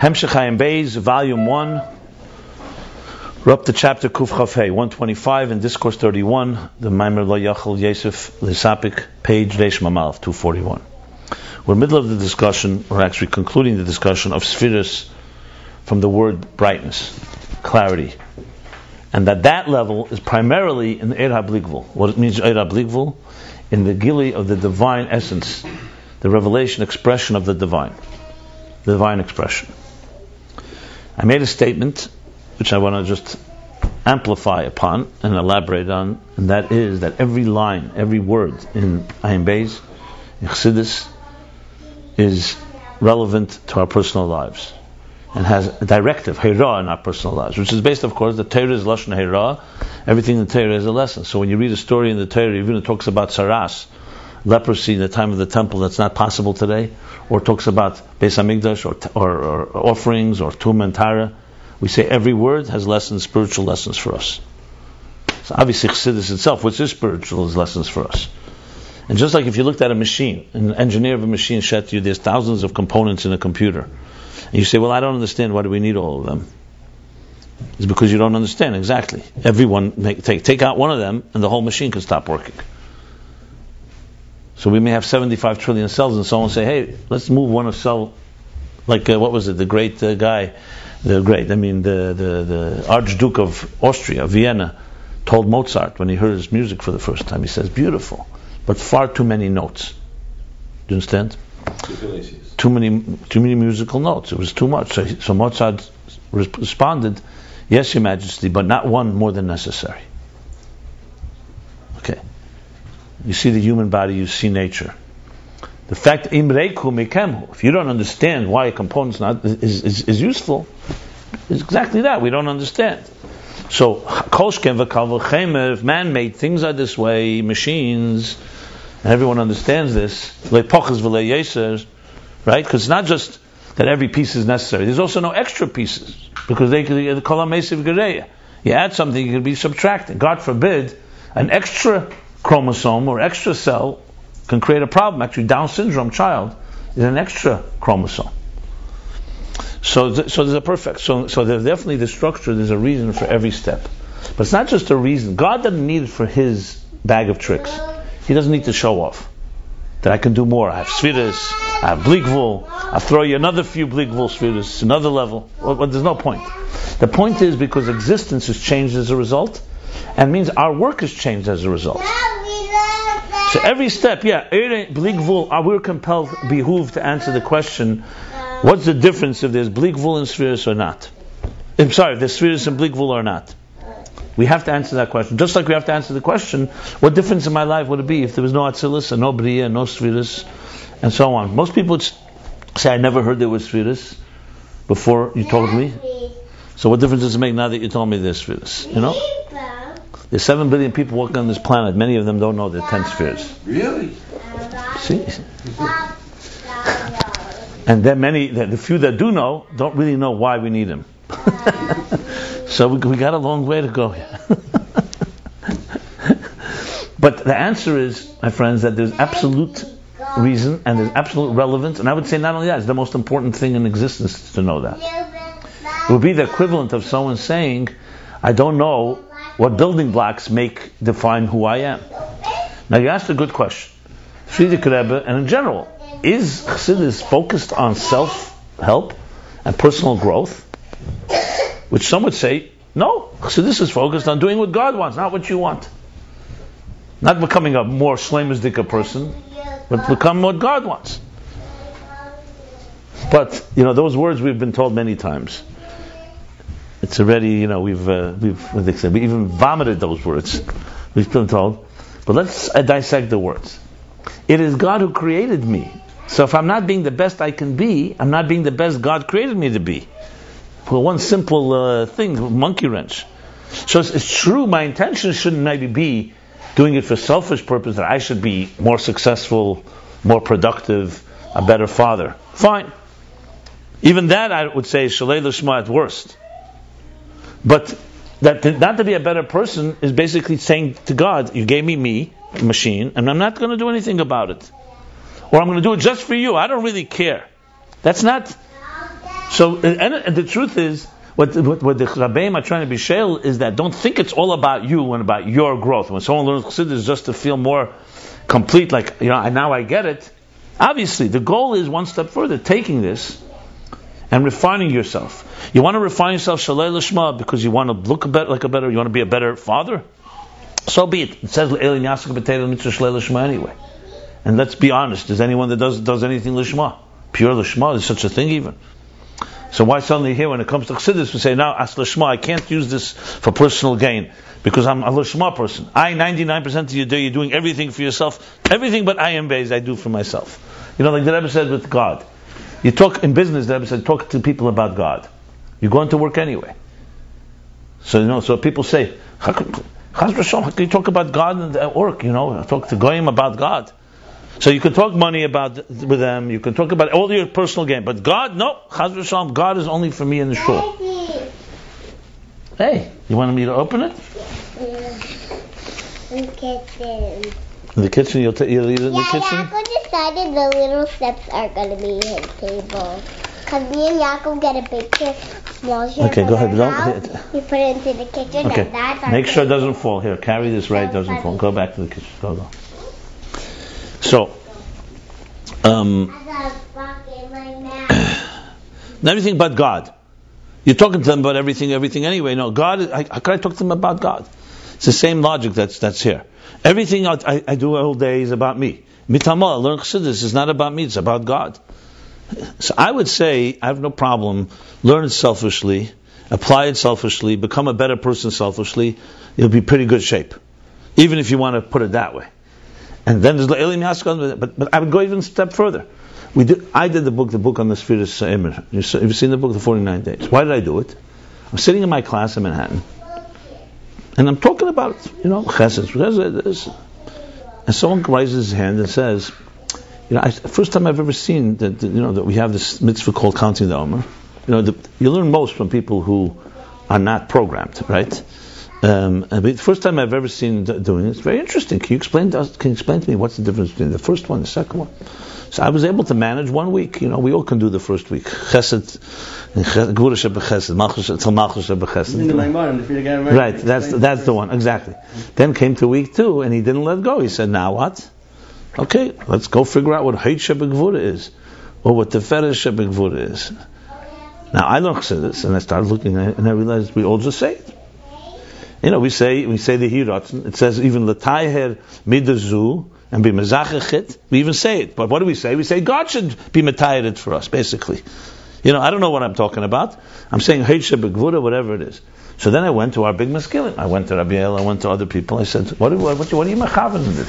Hemshech Chaim Beis, Volume 1. We're up to Chapter Kuf Chaf Hey, 125, in Discourse 31, the Maimer Lo Yachal Yosef Lisapik, page Reish Mamalev, 241. We're in the middle of the discussion, we're actually concluding the discussion of Sfiras from the word brightness, clarity. And that level is primarily in the Eir HaBligvul. What it means, Eir HaBligvul, in the Gili of the divine essence, the revelation expression of the divine expression. I made a statement which I want to just amplify upon and elaborate on, and that is that every line, every word in Ayin Beis, in Chassidus, is relevant to our personal lives and has a directive, Hira, in our personal lives, which is based, of course, the Torah is Lashon Hira, everything in the Torah is a lesson. So when you read a story in the Torah, even it talks about Saras, leprosy in the time of the temple that's not possible today, or talks about Beis Hamikdash or offerings or Tumah and Tara, we say every word has lessons, spiritual lessons for us. So obviously Chassidus itself, which is spiritual, is lessons for us. And just like if you looked at a machine, an engineer of a machine said to you, there's thousands of components in a computer. And you say, well, I don't understand, why do we need all of them? It's because you don't understand, exactly. Take out one of them and the whole machine can stop working. So we may have 75 trillion cells, and someone say, hey, let's move one of cell, like, what was it, the Archduke of Austria, Vienna, told Mozart when he heard his music for the first time, he says, beautiful, but far too many notes. Do you understand? Too many musical notes. It was too much. So Mozart responded, yes, Your Majesty, but not one more than necessary. Okay. You see the human body, you see nature. The fact, if you don't understand why a component's not is useful, it's exactly that. We don't understand. So, if man-made things are this way, machines, and everyone understands this, right? Because it's not just that every piece is necessary. There's also no extra pieces, because they could call them mesiv gereya. You add something, you can be subtracted. God forbid, an extra chromosome or extra cell can create a problem. Actually, Down syndrome child is an extra chromosome. So there's a perfect. So there's definitely the structure. There's a reason for every step, but it's not just a reason. God doesn't need it for His bag of tricks. He doesn't need to show off that I can do more. I have sfiras, I have bligvul. I'll throw you another few bligvul sfiras, another level. Well, there's no point. The point is because existence is changed as a result, and means our work is changed as a result. So every step, we're compelled, behooved to answer the question, what's the difference if there's bligvul and sfiras or not? I'm sorry, if there's sfiras and bligvul or not. We have to answer that question. Just like we have to answer the question, what difference in my life would it be if there was no Atzilus and no Bria and no sfiras and so on? Most people would say, I never heard there was sfiras before you told me. So what difference does it make now that you told me there's sfiras? You know? There's 7 billion people walking on this planet. Many of them don't know there are 10 spheres. Really? See? And then the few that do know, don't really know why we need them. So we got a long way to go here. But the answer is, my friends, that there's absolute reason and there's absolute relevance. And I would say not only that, it's the most important thing in existence to know that. It would be the equivalent of someone saying, I don't know what building blocks define who I am. Now you asked a good question. Friedrich Rebbe, and in general, is Chassidus focused on self-help and personal growth? Which some would say, no, Chassidus is focused on doing what God wants, not what you want. Not becoming a more shleimesdika person, but become what God wants. But, those words we've been told many times. It's already, we even vomited those words. We've been told. But let's dissect the words. It is God who created me. So if I'm not being the best I can be, I'm not being the best God created me to be. For one simple thing, monkey wrench. So it's true, my intention shouldn't maybe be doing it for selfish purpose, that I should be more successful, more productive, a better father. Fine. Even that, I would say, Shalei Lishma at worst. But not to be a better person is basically saying to God, you gave me, the machine, and I'm not going to do anything about it. Or I'm going to do it just for you. I don't really care. That's not So, and the truth is, what the Rabbeim are trying to be shel is that don't think it's all about you and about your growth. When someone learns Chassidus, it's just to feel more complete, like, you know, now I get it. Obviously, the goal is one step further, taking this and refining yourself. You want to refine yourself, shalei l'shma, because you want to look a better, like a better, you want to be a better father? So be it. It says, Eli Yasuk B'Teil Mitzvah Shalei L'Shma anyway. And let's be honest, is anyone that does anything l'shma? Pure l'shma, is such a thing even. So why suddenly here, when it comes to Chassidus, we say, now, as l'shma, I can't use this for personal gain, because I'm a l'shma person. 99% of your day, you're doing everything for yourself. Everything but I am based, I do for myself. You know, like the Rebbe said with God. You talk in business, the Rebbe said, talk to people about God. You're going to work anyway. So, you know, so people say, how can you talk about God at work? You know, talk to Goyim about God. So you can talk money about with them. You can talk about all your personal gain, but God, no. Chas v'shalom, God is only for me in the shul. Hey, you want me to open it? In the kitchen. In the kitchen, you'll eat it in the kitchen. Yaakov decided the little steps are going to be his table. Cause me and Yaakov get a big chair, small chair. Okay, go ahead. You put it into the kitchen. Okay. And that's our Make sure it doesn't fall. Here, carry this right. Doesn't fall. Go back to the kitchen. Go. So, everything but God. You're talking to them about everything anyway. No, God, how can I talk to them about God? It's the same logic that's here. Everything I do all day is about me. Mitamah, learn Chassidus, is not about me, it's about God. So I would say, I have no problem, learn it selfishly, apply it selfishly, become a better person selfishly, you'll be pretty good shape. Even if you want to put it that way. And then there's Le'elim Yaskon, but I would go even a step further. I did the book on the Sfiras Emir. You've seen the book, The 49 Days. Why did I do it? I'm sitting in my class in Manhattan, and I'm talking about, you know, Chesed. And someone raises his hand and says, you know, first time I've ever seen that, you know, that we have this mitzvah called counting the Omer. You know, you learn most from people who are not programmed, right? The first time I've ever seen doing it, it's very interesting. Can you explain to me what's the difference between the first one and the second one? So I was able to manage 1 week. You know, we all can do the first week. Chesed, Gvura Shebechesed, Malchus Shebechesed. Right, that's the one, exactly. Then came to week 2, and he didn't let go. He said, now what? Okay, let's go figure out what Heit Shebegvura is, or what Teferes Shebegvura is. Now I learned Chassidus, and I started looking at it, and I realized we all just say it. You know, we say the Hirat. It says even L'tayher midazu and be mezachachit. We even say it. But what do we say? We say God should be metayer it for us, basically. You know, I don't know what I'm talking about. I'm saying Heitsheh B'Gvura, whatever it is. So then I went to our big maskilim. I went to Rabbi El, I went to other people. I said, what are you mechaven in this?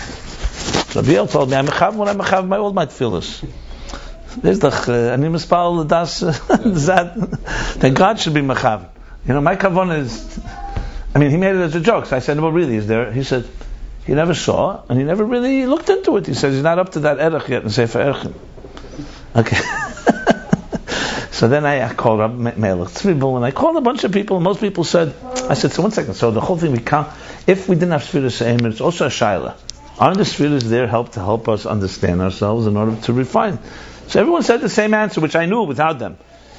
Rabbi El told me, I'm mechaven when I mechaven my old might feel this. There's the animaspal das zad. Then God should be mechaven. You know, my kavan is... I mean, he made it as a joke. So I said, well, really, is there? He said, he never saw, and he never really looked into it. He says, he's not up to that erech yet, and say for erechim. Okay. So then I called up Melech Tzribel, and I called a bunch of people, and most people said, I said, so 1 second, so the whole thing we count, if we didn't have Sfiras Eimer, it's also a Shaila. Aren't the Sfiras there help us understand ourselves in order to refine? So everyone said the same answer, which I knew without them.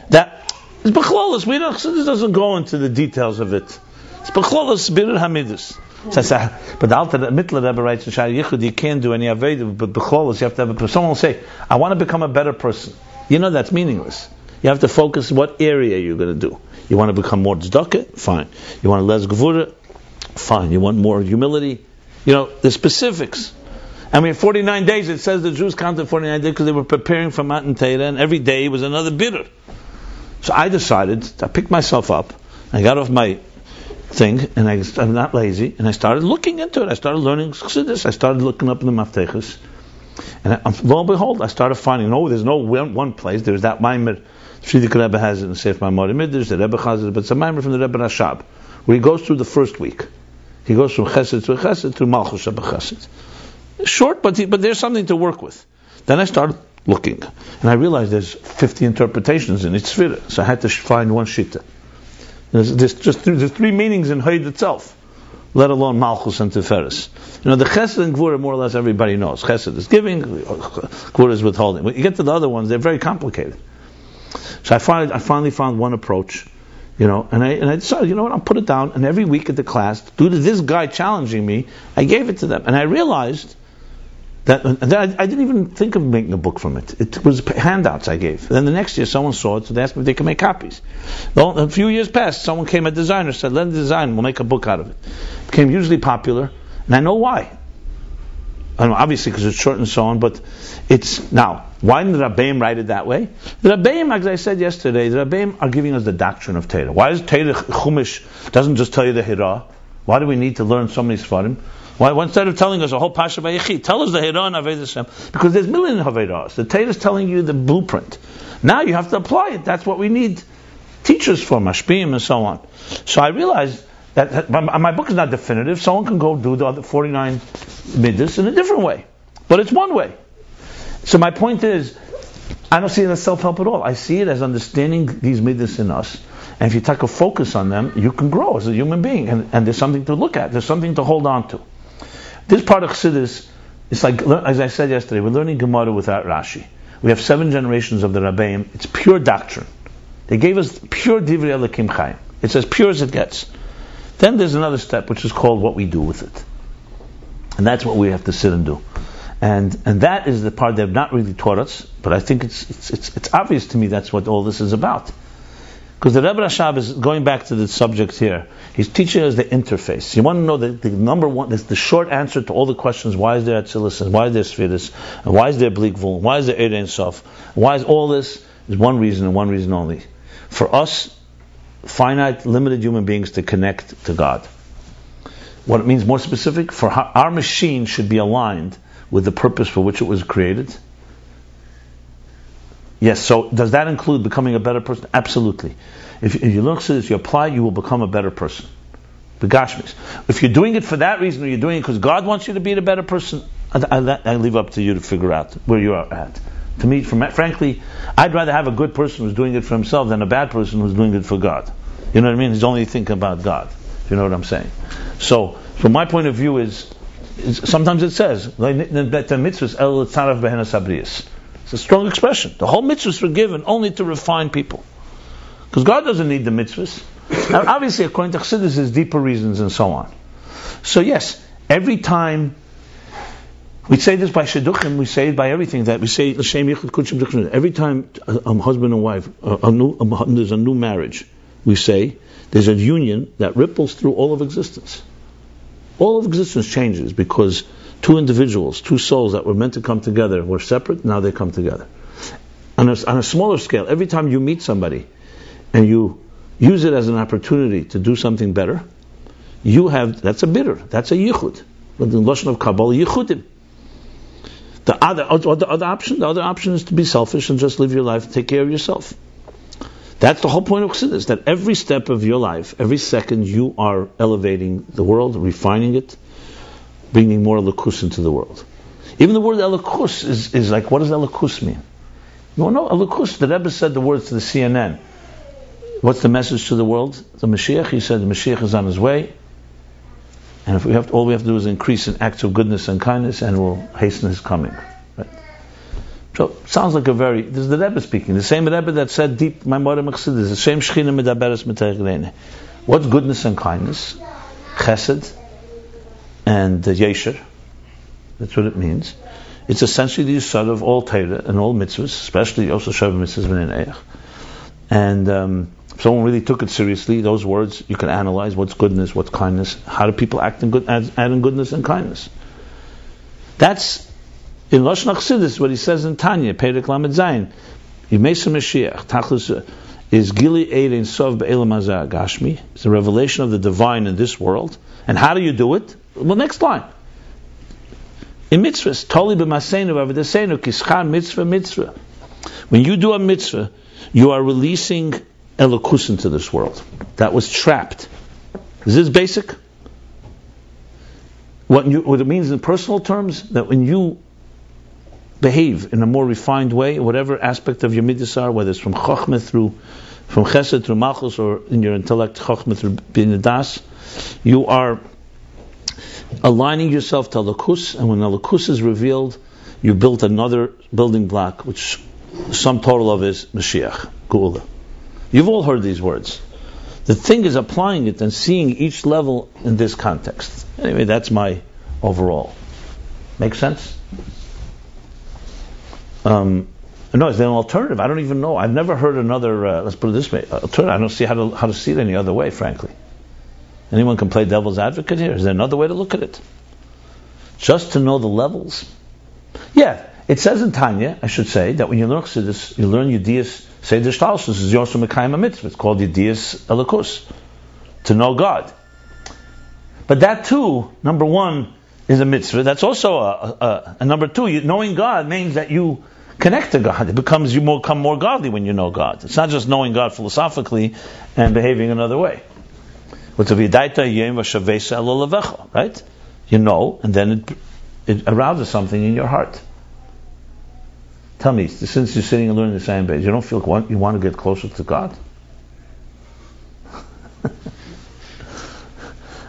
That is B'chlolos, we don't, so this doesn't go into the details of it. It's B'chlolos Birur Hamidus. But the Alter Mittler Rebbe writes in Shari Yichud, you can't do any Aveda, but B'chlolos, you have to have a person. Someone will say, I want to become a better person. You know that's meaningless. You have to focus what area you're going to do. You want to become more tzedakah? Fine. You want less gevura? Fine. You want more humility? You know, the specifics. I mean, 49 days, it says the Jews counted 49 days because they were preparing for Matan Torah, and every day was another bidur. So I decided, I picked myself up, I got off my thing, and I'm not lazy, and I started looking into it. I started learning Chassidus. I started looking up in the Mafteches, and lo and behold, I started finding, there's no one place. There's that Maimer, Shidduch Rebbe has it in Seif Maimor Amid. There's the Rebbe has it, but it's a Maimer from the Rebbe Rashab, where he goes through the first week. He goes from Chesed to Chesed to Malchus Shebechesed. Short, but there's something to work with. Then I started looking, and I realized there's 50 interpretations in each Sfira, so I had to find one Shitta. There's three meanings in Hayd itself, let alone Malchus and Tiferes. You know, the Chesed and Gvura more or less everybody knows. Chesed is giving, Gvura is withholding. When you get to the other ones, they're very complicated. So I finally found one approach, and I decided, I'll put it down. And every week at the class, due to this guy challenging me, I gave it to them, and I realized that, and I didn't even think of making a book from it. It was handouts I gave. And then the next year, someone saw it, so they asked me if they could make copies. Well, a few years passed. Someone came, a designer, said, "Let me design. We'll make a book out of it." It became hugely popular, and I know why. I don't know, obviously, because it's short and so on, but it's now. Why didn't the Rabbeim write it that way? The Rabbeim, as I said yesterday, the Rabbeim are giving us the doctrine of Torah. Why is Torah Chumash doesn't just tell you the Hira? Why do we need to learn so many Sfarim? Why, instead of telling us a whole Pasha Vayechi, tell us the Hira and Haved Hashem, because there's millions of Havedas. The Torah is telling you the blueprint. Now you have to apply it. That's what we need teachers for, Mashpim and so on. So I realized that my book is not definitive. Someone can go do the other 49 middas in a different way, but it's one way. So my point is, I don't see it as self-help at all. I see it as understanding these middas in us, and if you take a focus on them, you can grow as a human being, and there's something to look at, there's something to hold on to. This part of Chassidus, it's like, as I said yesterday, we're learning Gemara without Rashi. We have 7 generations of the Rabbeim. It's pure doctrine. They gave us pure Divrei Elokim Chaim. It's as pure as it gets. Then there's another step, which is called what we do with it. And that's what we have to sit and do. And that is the part they've not really taught us, but I think it's obvious to me that's what all this is about. Because the Rebbe Rashab is going back to the subject here. He's teaching us the interface. You want to know the number one, the short answer to all the questions, why is there Atzilus, and why is there Sfirus, and why is there Bli Gvul, and why is there Eir Ein Sof, why is all this, is one reason and one reason only. For us, finite, limited human beings, to connect to God. What it means more specific, for our machine should be aligned with the purpose for which it was created. Yes, so does that include becoming a better person? Absolutely. If you look at this, you apply, you will become a better person. The Gashmis. If you're doing it for that reason, or you're doing it because God wants you to be the better person, I leave up to you to figure out where you are at. To me, frankly, I'd rather have a good person who's doing it for himself than a bad person who's doing it for God. You know what I mean? He's only thinking about God. You know what I'm saying? So, from my point of view is sometimes it says, it's a strong expression. The whole mitzvahs were given only to refine people. Because God doesn't need the mitzvahs. Now, obviously, according to Chassidus, there's deeper reasons and so on. So, yes, every time... We say this by shidduchim. We say it by everything that we say. Every time a husband and wife, there's a new marriage, we say there's a union that ripples through all of existence. All of existence changes because two individuals, two souls that were meant to come together were separate. Now they come together. On a smaller scale, every time you meet somebody and you use it as an opportunity to do something better, you have that's a bidur, that's a yichud. But in lashon of Kabbalah, yichudim. The other option is to be selfish and just live your life, take care of yourself. That's the whole point of Chassidus, that every step of your life, every second, you are elevating the world, refining it, bringing more elokus into the world. Even the word elokus is like, what does elokus mean? You want to know elokus? The Rebbe said the words to the CNN. What's the message to the world? The Mashiach. He said the Mashiach is on his way. And if we have to, all we have to do is increase in acts of goodness and kindness, and we'll hasten his coming. Right? So sounds like this is the Rebbe speaking, the same Rebbe that said deep Maimonides Machsidus, the same Shechina Medaberes Meteirene. What's goodness and kindness? Chesed and Yesher. That's what it means. It's essentially the yisod of all Torah and all mitzvahs, especially Yosef Sheva mitzvahs Bnei Neach. And if someone really took it seriously, those words, you can analyze what's goodness, what's kindness, how do people act in goodness and kindness. That's, in Lashon Chassidus, what he says in Tanya, Perek Lamed Zayin, Yemei HaMashiach, Tachlis, is Gili Eir Ein Sof Be'elam Hazeh Gashmi. It's the revelation of the divine in this world. And how do you do it? Well, next line. In mitzvahs, Toli B'maseinu V'avodaseinu Kischar Mitzvah Mitzvah. When you do a mitzvah, you are releasing elokus into this world that was trapped. Is this basic? What it means in personal terms, that when you behave in a more refined way, whatever aspect of your midas are, whether it's from chokhmah through, from chesed through malchus, or in your intellect chokhmah through binadas, you are aligning yourself to elokus, and when elokus is revealed, you build another building block, which the sum total of is Mashiach. Geula. You've all heard these words. The thing is applying it and seeing each level in this context. Anyway, that's my overall. Make sense? No, it's an alternative. I don't even know. I've never heard another, let's put it this way, alternative. I don't see how to see it any other way, frankly. Anyone can play devil's advocate here. Is there another way to look at it? Just to know the levels. Yeah, it says in Tanya, I should say, that when you learn Chassidus, you learn Yedias Seder Shtalshus. This is Yosem Mekayim HaMitzvah. It's called Yedias Elokus, to know God. But that too, number one, is a mitzvah. That's also a number two. Knowing God means that you connect to God. It becomes you become more godly when you know God. It's not just knowing God philosophically and behaving another way. Right? You know, and then it arouses something in your heart. Tell me, since you're sitting and learning the same page, you don't feel you want to get closer to God?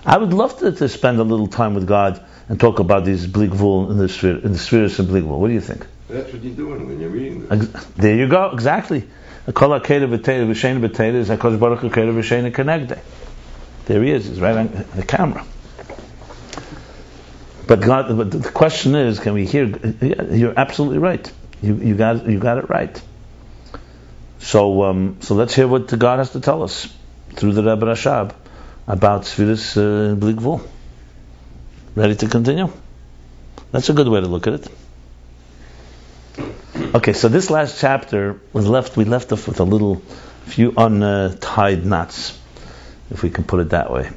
I would love to spend a little time with God and talk about these Bli Gvul in the spheres of Bli Gvul. What do you think? That's what you're doing when you're reading this. There you go, exactly. There he is right on the camera. But God, but the question is, can we hear? You're absolutely right. You got it right. So let's hear what God has to tell us through the Rebbe Rashab about Sfiras Bli Gvul. Ready to continue? That's a good way to look at it. Okay, so this last chapter we left off with a little few untied knots, if we can put it that way.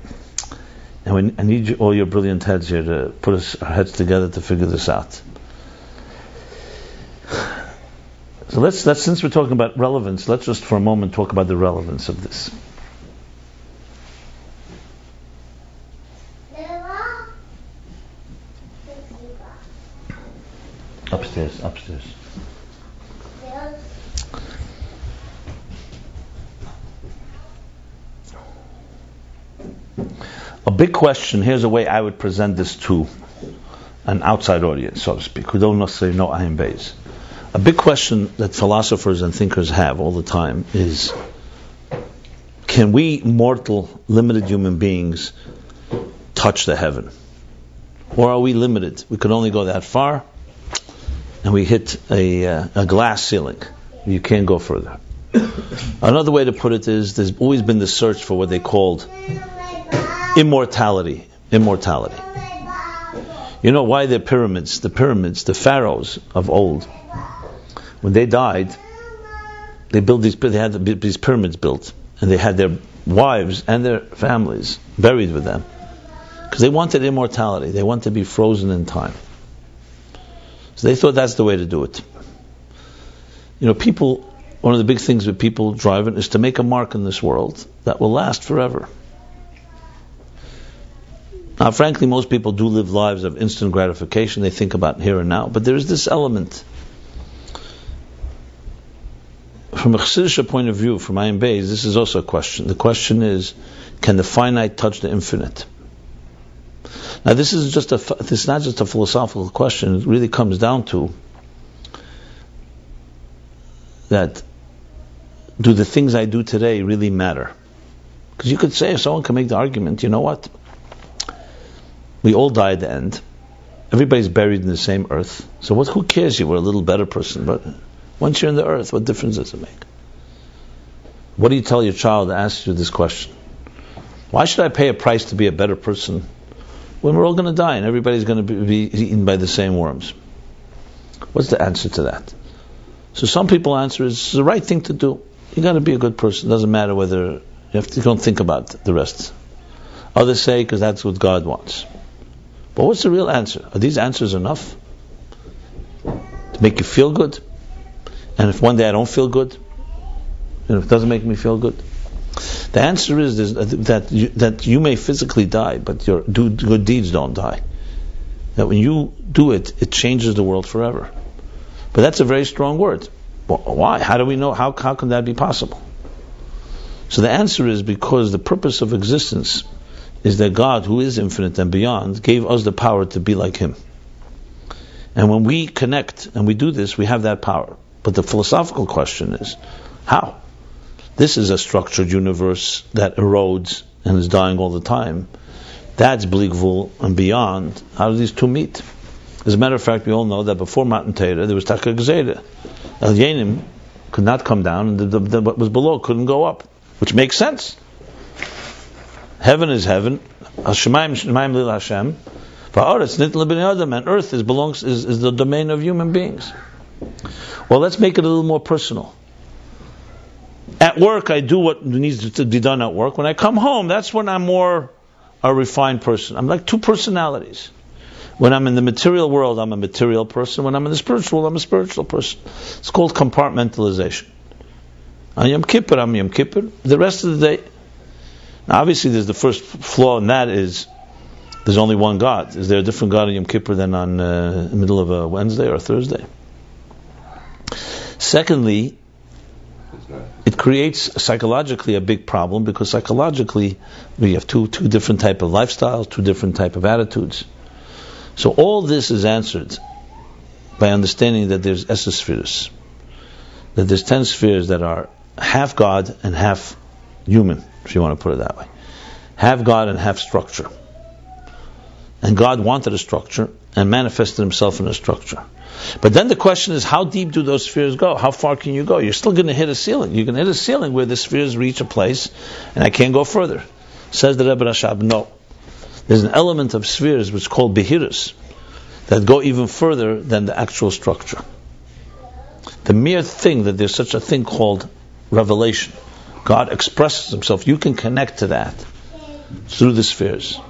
And I need all your brilliant heads here to put our heads together to figure this out. So let's since we're talking about relevance, let's just for a moment talk about the relevance of this. Upstairs. A big question, here's a way I would present this to an outside audience, so to speak, who don't necessarily know Ayin Beis. A big question that philosophers and thinkers have all the time is, can we mortal, limited human beings touch the heaven? Or are we limited? We could only go that far, and we hit a glass ceiling. You can't go further. Another way to put it is, there's always been the search for what they called immortality. You know why the pyramids, the pharaohs of old, when they died, they had these pyramids built, and they had their wives and their families buried with them, because they wanted immortality. They wanted to be frozen in time. So they thought that's the way to do it. You know, one of the big things that people drive in is to make a mark in this world that will last forever. Now, frankly, most people do live lives of instant gratification. They think about here and now. But there is this element. From a Chassidisha point of view, from Ayin Beis, this is also a question. The question is, can the finite touch the infinite? Now, this is not just a philosophical question. It really comes down to that, do the things I do today really matter? Because you could say, if someone can make the argument, you know what? We all die at the end. Everybody's buried in the same earth. So who cares? You were a little better person, but once you're in the earth, what difference does it make? What do you tell your child that asks you this question? Why should I pay a price to be a better person when we're all going to die and everybody's going to be eaten by the same worms? What's the answer to that? So some people answer it's the right thing to do. You got to be a good person. It doesn't matter whether you have to, don't think about the rest. Others say because that's what God wants. But what's the real answer? Are these answers enough to make you feel good? And if one day I don't feel good, and if it doesn't make me feel good, the answer is that you may physically die, but your good deeds don't die. That when you do it, it changes the world forever. But that's a very strong word. Why? How do we know? How can that be possible? So the answer is because the purpose of existence is that God, who is infinite and beyond, gave us the power to be like Him. And when we connect and we do this, we have that power. But the philosophical question is, how? This is a structured universe that erodes and is dying all the time. That's Bli Gvul and beyond. How do these two meet? As a matter of fact, we all know that before Matan Torah there was Taka Gezerah. Elyanim could not come down, and what was below couldn't go up, which makes sense. Heaven is heaven. Hashemayim Shemayim Lil Hashem. Va'aretz Nit L'Bnei Adam, and earth is the domain of human beings. Well, let's make it a little more personal. At work, I do what needs to be done at work. When I come home, that's when I'm more a refined person. I'm like two personalities. When I'm in the material world, I'm a material person. When I'm in the spiritual world, I'm a spiritual person. It's called compartmentalization. On Yom Kippur, I'm Yom Kippur. The rest of the day, now obviously there's the first flaw, and that is there's only one God. Is there a different God on Yom Kippur than on the middle of a Wednesday or a Thursday? Secondly, it creates psychologically a big problem, because psychologically we have two different type of lifestyles, two different type of attitudes. So all this is answered by understanding that there's esses spheres, that there's 10 spheres that are half God and half human, if you want to put it that way. Half God and half structure. And God wanted a structure and manifested himself in a structure. But then the question is, how deep do those spheres go? How far can you go? You're still going to hit a ceiling. You're going to hit a ceiling where the spheres reach a place, and I can't go further. Says the Rebbe Rashab, no. There's an element of spheres which is called behiras, that go even further than the actual structure. The mere thing that there's such a thing called revelation, God expresses himself, you can connect to that through the spheres.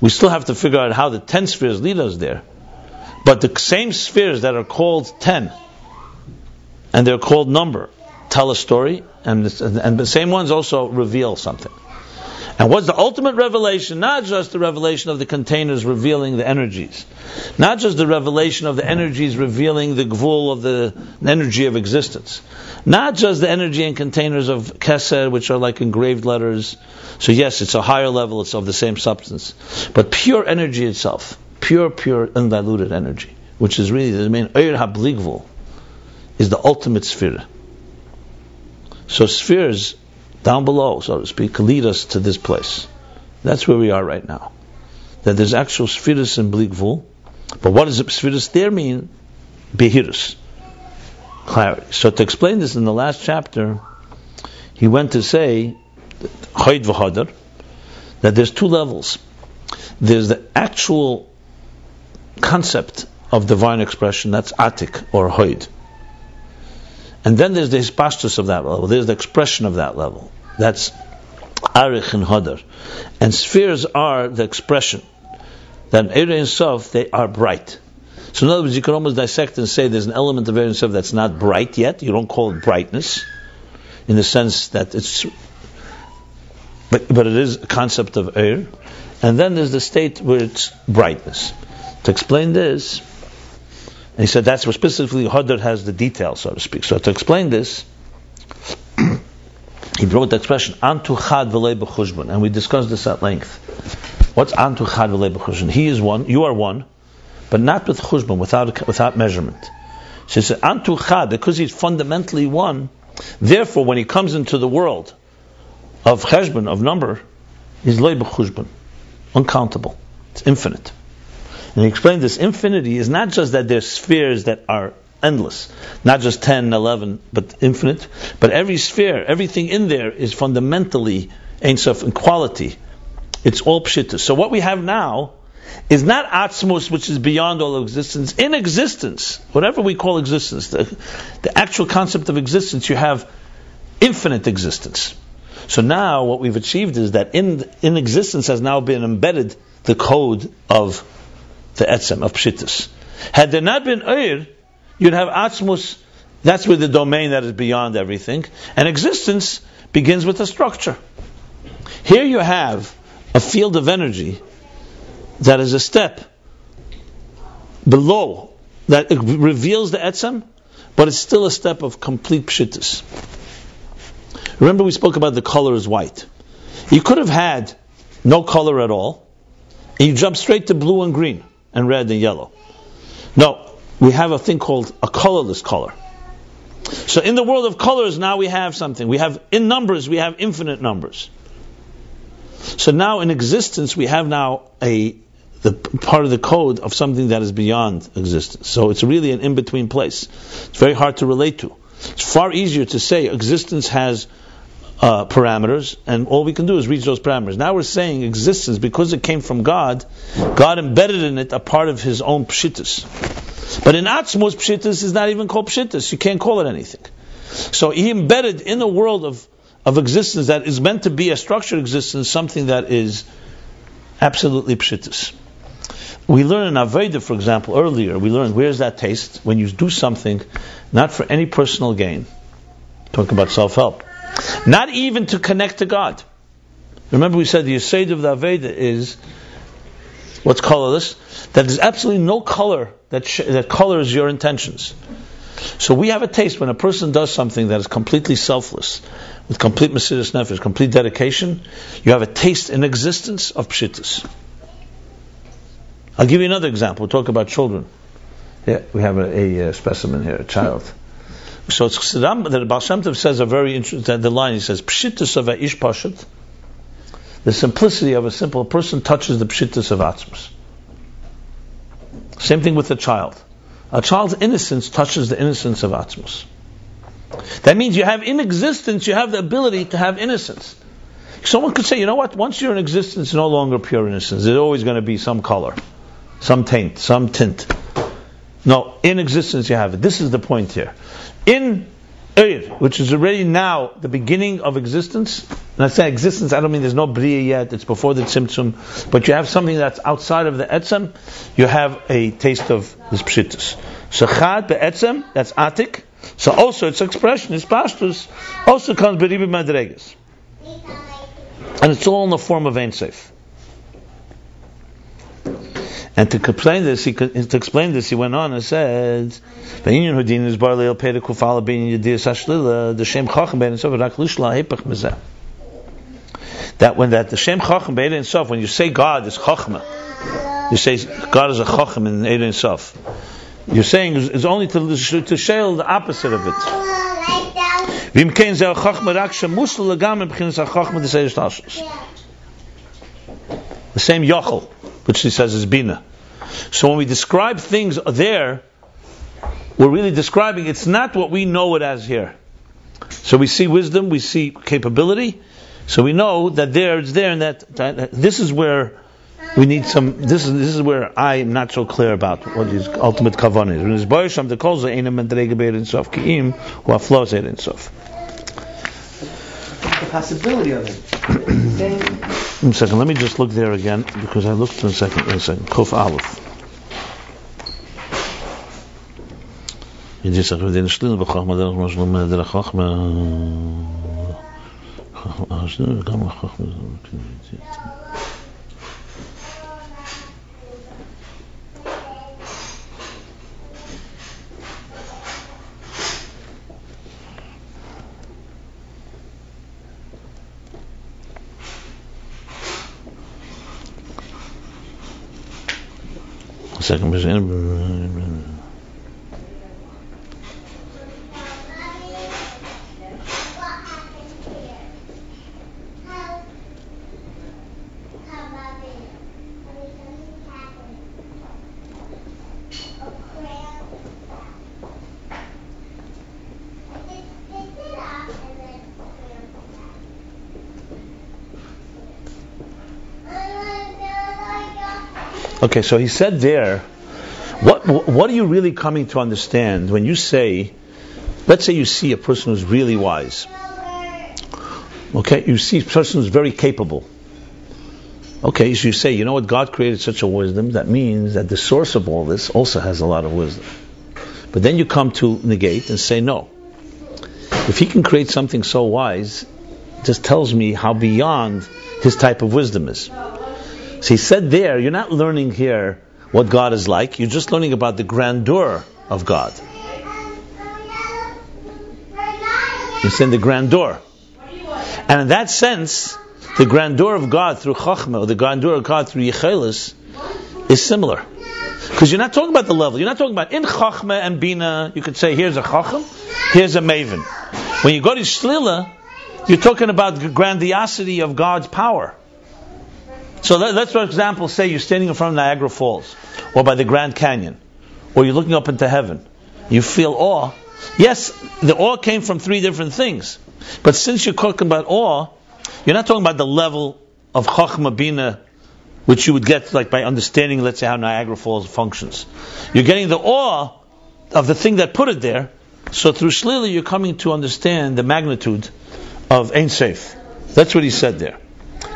We still have to figure out how the 10 spheres lead us there. But the same spheres that are called 10, and they're called number, tell a story, and the same ones also reveal something. And what's the ultimate revelation? Not just the revelation of the containers revealing the energies. Not just the revelation of the energies revealing the gvul of the energy of existence. Not just the energy and containers of keser, which are like engraved letters. So yes, it's a higher level, it's of the same substance. But pure energy itself. Pure, undiluted energy, which is really the main Eir HaBli Gvul, is the ultimate sphere. So spheres down below, so to speak, lead us to this place. That's where we are right now. That there's actual spheres in Bli Gvul, but what does spheres there mean? Behirus, clarity. So to explain this, in the last chapter, he went to say Chayid V'Hadar, that there's two levels. There's the actual concept of divine expression, that's Atik or Hoid. And then there's the hispastus of that level, there's the expression of that level, that's Arich and Hadar. And spheres are the expression, that in Eirei Sof they are bright. So in other words, you can almost dissect and say there's an element of Eirei Sof that's not bright yet, you don't call it brightness, in the sense that it's, but it is a concept of Eir. And then there's the state where it's brightness. To explain this, and he said that's where specifically Hadar has the detail, so to speak. So to explain this, he wrote the expression Antu Chad V'Lei B'Chushbon, and we discussed this at length. What's Antu Chad V'Lei B'Chushbon? He is one, you are one, but not with Chushbon, without measurement. So he said Antu Chad, because he's fundamentally one. Therefore, when he comes into the world of Cheshbon, of number, he's Lei B'Chushbon, uncountable. It's infinite. And he explained this infinity is not just that there's spheres that are endless, not just 10, 11, but infinite, but every sphere, everything in there is fundamentally Ein Sof in quality. It's all pshita. So what we have now is not Atzmos, which is beyond all existence. In existence, whatever we call existence, the actual concept of existence, you have infinite existence. So now what we've achieved is that in existence has now been embedded the code of the etzem, of pshittus. Had there not been Eir, you'd have Atzmus, that's where the domain that is beyond everything, and existence begins with a structure. Here you have a field of energy that is a step below, that reveals the etzem, but it's still a step of complete pshittus. Remember we spoke about the color is white. You could have had no color at all, and you jump straight to blue and green, and red and yellow. No, we have a thing called a colorless color. So in the world of colors, now we have something. We have, in numbers, we have infinite numbers. So now in existence, we have now the part of the code of something that is beyond existence. So it's really an in-between place. It's very hard to relate to. It's far easier to say existence has parameters, and all we can do is reach those parameters. Now we're saying existence, because it came from God, God embedded in it a part of His own pshittas. But in Atzmos, pshittas is not even called pshittas. You can't call it anything. So He embedded in the world of existence that is meant to be a structured existence, something that is absolutely pshittas. We learned in Aveda, for example, earlier, we learned where's that taste? When you do something, not for any personal gain. Talk about self-help. Not even to connect to God. Remember we said the Yesod of the Aveda is what's colorless. That there's absolutely no color that colors your intentions. So we have a taste when a person does something that is completely selfless, with complete Mesiras Nefesh, complete dedication. You have a taste in existence of Pshittas. I'll give you another example. We'll talk about children. Yeah, we have a specimen here, a child. So it's that the Baal Shem Tov says a very interesting the line. He says, "Pshittus of a ish pashut." The simplicity of a simple person touches the pshittus of atzmos. Same thing with a child. A child's innocence touches the innocence of atzmos. That means you have in existence, you have the ability to have innocence. Someone could say, you know what? Once you're in existence, no longer pure innocence. There's always going to be some color, some taint, some tint. No, in existence you have it. This is the point here. In Eir, which is already now the beginning of existence, and I say existence, I don't mean there's no Bria yet, it's before the Tzimtzum, but you have something that's outside of the Etzem, you have a taste of this Pshittus. So Chad, Be'etzem, that's Atik, so also its expression, its Pashtus, also comes Beribi Madregas. And it's all in the form of Ein Sof. And to explain this, he went on and said, "The inyan hodin is bar leil peda kufala bin yediyas hashlila the shem chacham bein insof rak lishla hepach mizeh." That when that the shem chacham bein insof, when you say God is chachma, you say God is a chacham in bein insof. You're saying it's only to shale the opposite of it. V'im kein zeh chachma rak shemusla legam b'chinas hachachma d'seish tashlis. The same yochel, which he says is bina. So when we describe things there, we're really describing, it's not what we know it as here. So we see wisdom, we see capability, so we know that there, it's there, and that this is where we need some, this is where I am not so clear about what his ultimate kavan is. The possibility of it. One second, let me just look there again, because I looked in a second. Kof Aleph. Second person. Okay, so he said there, what are you really coming to understand when you say, let's say you see a person who's really wise. Okay, you see a person who's very capable. Okay, so you say, you know what, God created such a wisdom, that means that the source of all this also has a lot of wisdom. But then you come to negate and say, no. If He can create something so wise, it just tells me how beyond His type of wisdom is. So he said there, you're not learning here what God is like, you're just learning about the grandeur of God. It's in the grandeur. And in that sense, the grandeur of God through Chachma, or the grandeur of God through Yechelis, is similar. Because you're not talking about the level. You're not talking about in Chachma and Bina. You could say here's a Chacham, here's a Maven. When you go to Shlila, you're talking about the grandiosity of God's power. So let's, for example, say you're standing in front of Niagara Falls, or by the Grand Canyon, or you're looking up into heaven. You feel awe. Yes, the awe came from three different things. But since you're talking about awe, you're not talking about the level of Chachma Bina, which you would get like by understanding, let's say, how Niagara Falls functions. You're getting the awe of the thing that put it there. So through Shlila, you're coming to understand the magnitude of Ein Sof. That's what he said there.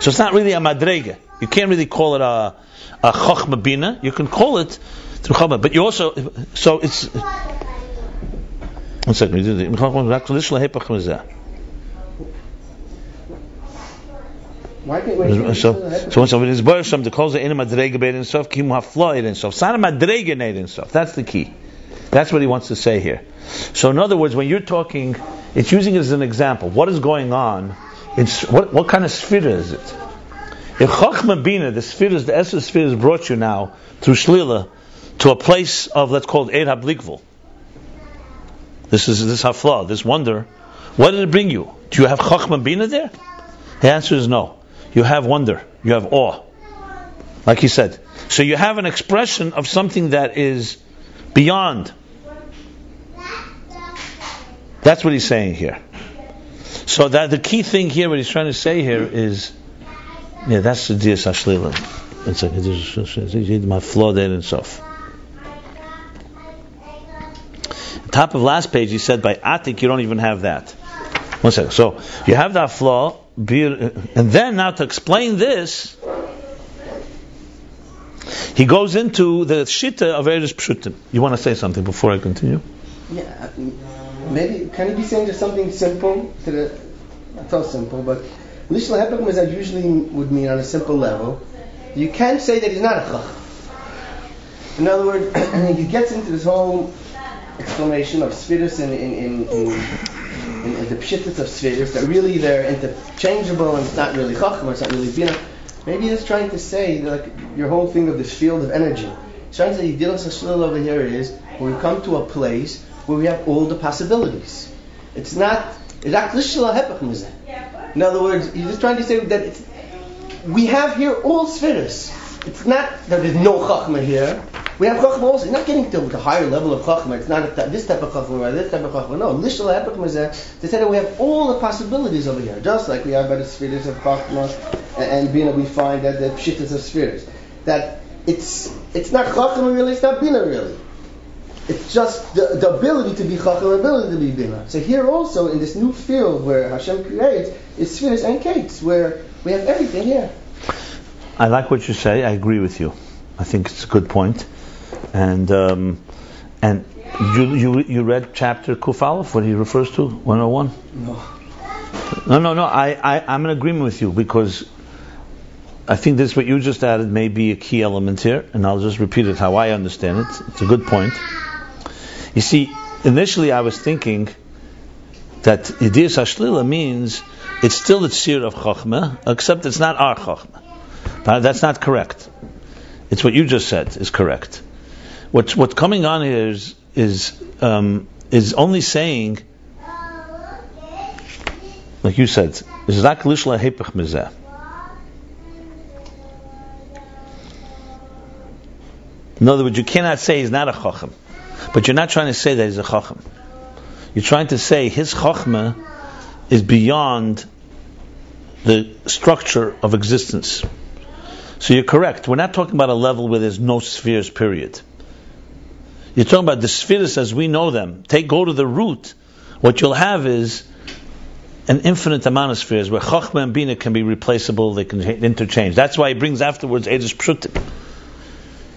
So it's not really a madrega. You can't really call it a Chachma Bina. You can call it through Chachma, but you also so it's. One second. So when somebody is born, somebody calls it in a madrega beit in sof, ki muhafla in sof. It's not a madrega beit in sof. That's the key. That's what he wants to say here. So in other words, when you're talking, it's using it as an example. What is going on? It's what kind of sphira is it? If Chachma Bina, the sphira, the essence of sphira, brought you now through Shlila to a place of, let's call it Eid Hablikvul. This is hafla, this wonder. What did it bring you? Do you have Chachma Bina there? The answer is no. You have wonder. You have awe. Like he said. So you have an expression of something that is beyond. That's what he's saying here. So that the key thing here, what he's trying to say here is, yeah, that's the Dias HaShlila. It's like my flaw there and so. Top of last page, he said by Atik you don't even have that. One second. So you have that flaw, and then now to explain this, he goes into the Shita of Eretz Pshutim. You want to say something before I continue? Yeah. Maybe, can you be saying just something simple? Not so simple, but Lishla Hepachim is usually would mean on a simple level. You can say that he's not a Chacham. In other words, he gets into this whole explanation of Sfiris in the Pshittas of Sfiris, that really they're interchangeable and it's not really Chacham, it's not really Bina. Maybe he's trying to say, like, your whole thing of this field of energy. He's trying to say, you deal with Shlil over here it is, when we come to a place where we have all the possibilities. It's not. In other words, you're just trying to say that we have here all spheres. It's not that there's no Chachma here. We have Chachma also. You're not getting to the higher level of Chachma. It's not this type of Chachma or this type of Chachma. No. They said that we have all the possibilities over here, just like we have by the spheres of Chachma and Bina. We find that the Pshittas of spheres. That it's not Chachma really. It's not Bina really. It's just the ability to be Chacham, the ability to be Bina. So here also, in this new field where Hashem creates, is spheres and cakes, where we have everything here. I like what you say. I agree with you. I think it's a good point. And you read chapter Kuf Aleph, what he refers to, 101? No. I'm in agreement with you, because I think this what you just added may be a key element here. And I'll just repeat it how I understand it. It's a good point. You see, initially I was thinking that Dias HaShlila means it's still the tzir of Chachma, except it's not our Chachma. But that's not correct. It's what you just said is correct. What's coming on here is only saying, like you said, Zak Lishla Hepech Mizeh. In other words, you cannot say he's not a Chacham. But you're not trying to say that he's a Chacham. You're trying to say his Chachma is beyond the structure of existence. So you're correct. We're not talking about a level where there's no spheres, period. You're talking about the spheres as we know them. Go to the root. What you'll have is an infinite amount of spheres where Chachma and Bina can be replaceable. They can interchange. That's why he brings afterwards Eretz Pshutim.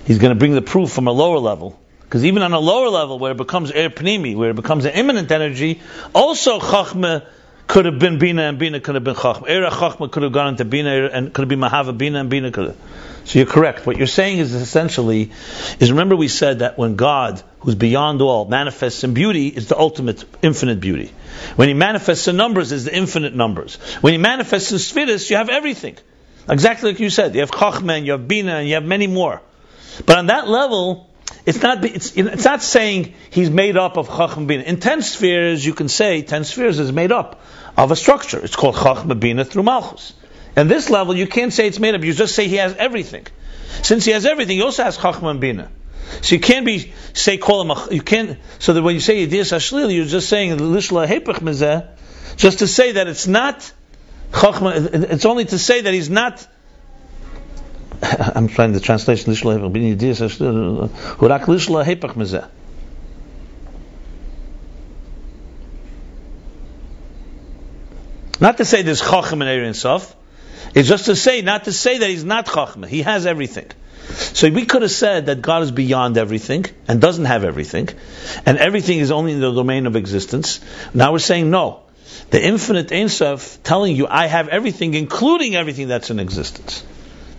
He's going to bring the proof from a lower level. Because even on a lower level, where it becomes air pnimi, where it becomes an immanent energy, also Chachma could have been Bina and Bina could have been Chachma. Era Chachma could have gone into Bina and could have been Mahava Bina and Bina could have. So you're correct. What you're saying is essentially, remember we said that when God, who's beyond all, manifests in beauty, is the ultimate infinite beauty. When He manifests in numbers, is the infinite numbers. When He manifests in spheres, you have everything. Exactly like you said. You have Chachma and you have Bina and you have many more. But on that level, it's not saying he's made up of Chacham Bina. In 10 spheres, you can say 10 spheres is made up of a structure. It's called Chacham Bina through Malchus. And this level, you can't say it's made up. You just say he has everything. Since he has everything, he also has Chacham Bina. So you can't be so that when you say Yediyas Hashlil, you're just saying Lishla Hepech Mizeh, just to say that it's not Chachma. It's only to say that he's not. I'm trying the translation. Lishla Hepech Bin Yediyas Hashlil Hurak Lishla Hepech Mizeh. Not to say there's Chachma in Ein Sof. It's just to say, not to say that he's not Chachma. He has everything. So we could have said that God is beyond everything and doesn't have everything, and everything is only in the domain of existence. Now we're saying no. The infinite Ein Sof telling you, I have everything, including everything that's in existence.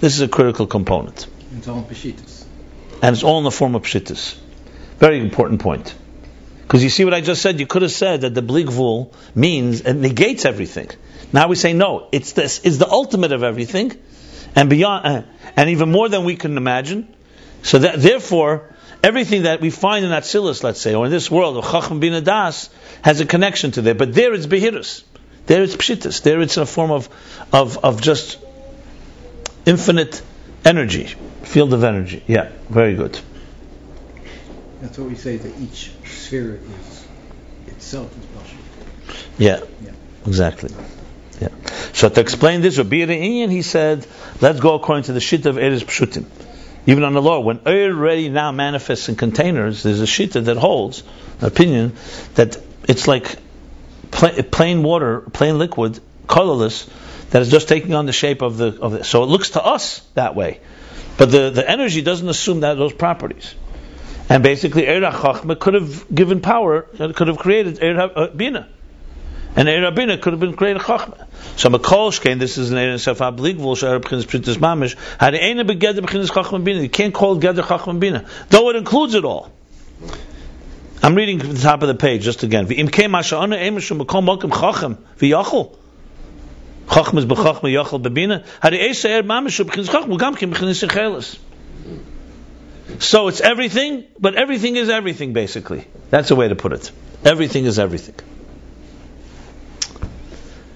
This is a critical component. And it's all in Peshitas. And it's all in the form of Peshitas. Very important point. Because you see what I just said? You could have said that the Bli Gvul means, it negates everything. Now we say no, it's this is the ultimate of everything, and beyond, and even more than we can imagine. So that therefore, everything that we find in Atzilus, let's say, or in this world of Chacham Bina Das, has a connection to there. But there it's Behirus, there it's Pshitas, there it's in a form of just infinite energy, field of energy. Yeah, very good. That's what we say, that each sphere is itself is Bashir. Yeah, exactly. Yeah. So to explain this, Rabbi Re'inyan, he said, let's go according to the Shitta of Eretz Pshutim. Even on the law, when already now manifests in containers, there's a Shitta that holds, an opinion, that it's like plain water, plain liquid, colorless, that is just taking on the shape of the. So it looks to us that way. But the energy doesn't assume that those properties. And basically, Eira Chachma could have given power, could have created Eira Bina. And Eira Bina could have been created Chachma. So Makol Shkein, this is an Eira Sof Ablig Vul Shara B'chinas Pshitas Mamish. Had Eina Begeder B'chinas Chachma Bina. You can't call Geder Chachma Bina, though it includes it all. I'm reading from the top of the page just again. V'im Kei Masha'ana Eimashum Makol Malkim Chacham V'yachol. Chachma is B'chachma Yachol B'bina. Had Eisa Eir Mamishum B'chinas Chachma Gamkim B'chinas Echelas. So it's everything, but everything is everything, basically. That's a way to put it. Everything is everything.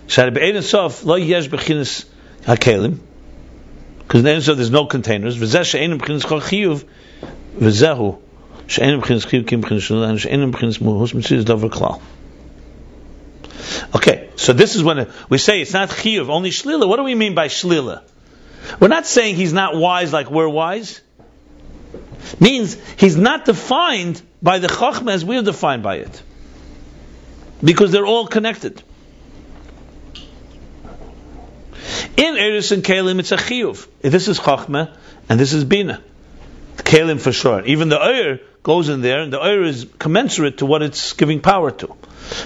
Because in Ein Sof there's no containers. Okay, so this is when we say it's not Chiyuv, only Shlila. What do we mean by Shlila? We're not saying he's not wise like we're wise. Means he's not defined by the Chachma as we are defined by it, because they're all connected. In Eretz and Kelim, it's a Chiyuv. This is Chachma and this is Bina. Kelim for sure. Even the Oyer goes in there, and the Oyer is commensurate to what it's giving power to.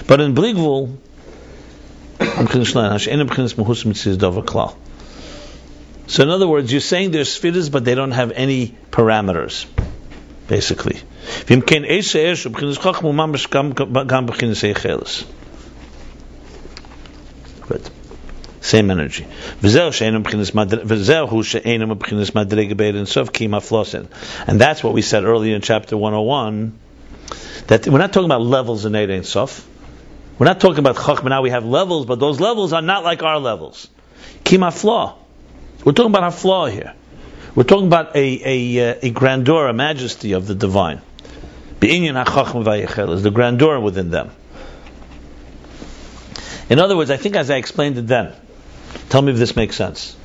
But in Bli Gvul, so in other words, you're saying they're sfidas, but they don't have any parameters, basically. Good. Same energy. And that's what we said earlier in chapter 101, that we're not talking about levels in Eid Ein Sof. We're not talking about Chachma, now we have levels, but those levels are not like our levels. Kima flaw. We're talking about haflah here. We're talking about a grandeur, a majesty of the divine. The grandeur within them. In other words, I think as I explained it then, tell me if this makes sense.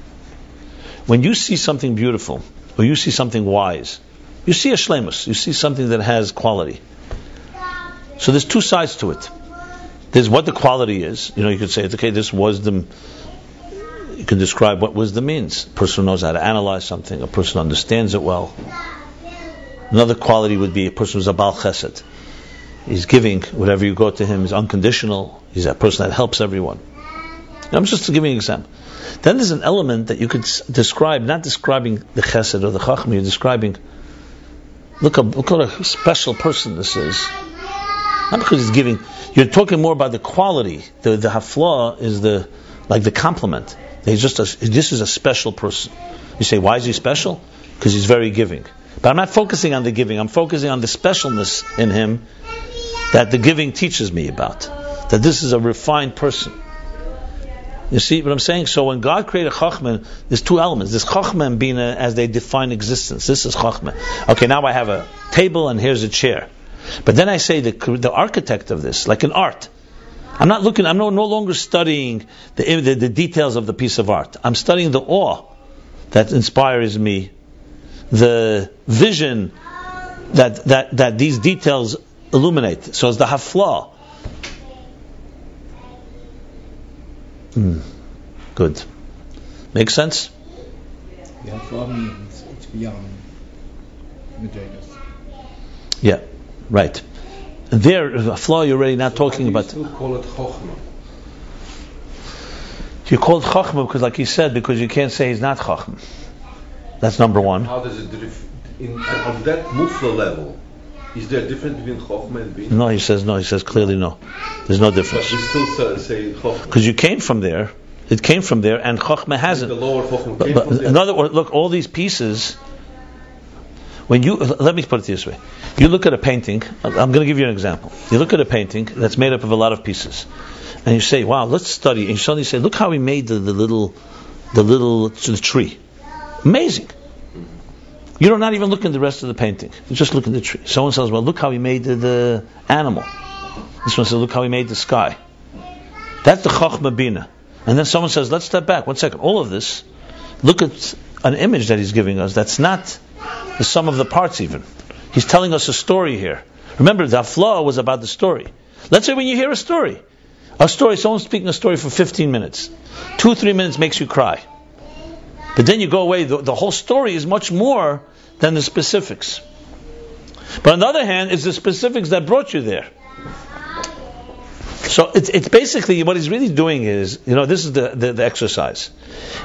When you see something beautiful, or you see something wise, you see a shlemus, you see something that has quality. So there's two sides to it. There's what the quality is. You could say, okay, this wisdom. You can describe what wisdom means. A person knows how to analyze something. A person understands it well. Another quality would be a person who's a Baal Chesed. He's giving. Whatever you go to him is unconditional. He's a person that helps everyone. Now, I'm just giving an example. Then there's an element that you could describe, not describing the Chesed or the Chachma. You're describing, look what a special person this is. Not because he's giving. You're talking more about the quality. The haflah is the compliment. This is a special person. You say, why is he special? Because he's very giving. But I'm not focusing on the giving. I'm focusing on the specialness in him that the giving teaches me about. That this is a refined person. You see what I'm saying? So when God created Chachman, there's two elements. There's Chachman and Bina as they define existence. This is Chachman. Okay, now I have a table and here's a chair. But then I say the architect of this, like an art. I'm no longer studying the details of the piece of art. I'm studying the awe that inspires me, the vision that these details illuminate. So it's the hafla. Good. Make sense? The hafla means it's beyond midrash. Yeah, right. There, hafla, you're already not talking about. You still call it chokhmah. You call it chokhmah because, like you said, because you can't say he's not chokhmah. That's number one. How does it on that mufla level? Is there a difference between Chokhmah and Bina? No, he says clearly no. There's no difference. But you still say Chokhmah. Because you came from there. It came from there, and Chokhmah hasn't. The lower Chokhmah came from there. In other words, look, all these pieces. Let me put it this way. You look at a painting. I'm going to give you an example. You look at a painting that's made up of a lot of pieces, and you say, "Wow, let's study." And you suddenly say, "Look how he made the little tree. Amazing." You do not even look at the rest of the painting. You just look at the tree. Someone says, "Well, look how he made the animal." This one says, "Look how he made the sky." That's the Chokhmah Bina. And then someone says, "Let's step back. One second. All of this. Look at an image that he's giving us. That's not the sum of the parts. Even he's telling us a story here. Remember, the hafla was about the story. Let's say when you hear a story. Someone's speaking a story for 15 minutes. 2-3 minutes makes you cry. But then you go away, the whole story is much more than the specifics. But on the other hand, it's the specifics that brought you there. So it's basically what he's really doing is, this is the exercise.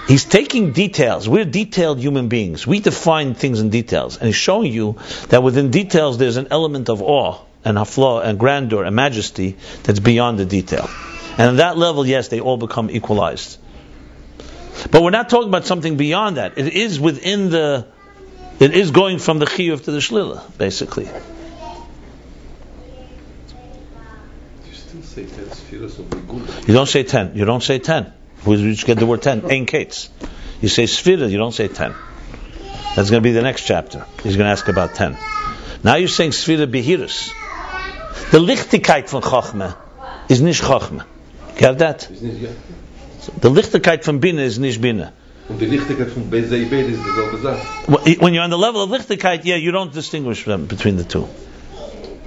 He's taking details. We're detailed human beings. We define things in details. And he's showing you that within details there's an element of awe and hafla and grandeur and majesty that's beyond the detail. And on that level, yes, they all become equalized. But we're not talking about something beyond that. It is within it is going from the chiyuv to the shlila, basically. You still say 10 spheres of the gula. You don't say 10. We just get the word 10. Ein kates. You say sphira, you don't say 10. That's going to be the next chapter. He's going to ask about 10. Now you're saying sphira behirus. The lichtigkeit von Chochmah is nicht Chochmah. Got that? The lichtigkeit from Bina is nicht Bina. And the lichtigkeit from Bezei Bed is dezelfde zaak. When you're on the level of lichtigkeit, you don't distinguish them between the two.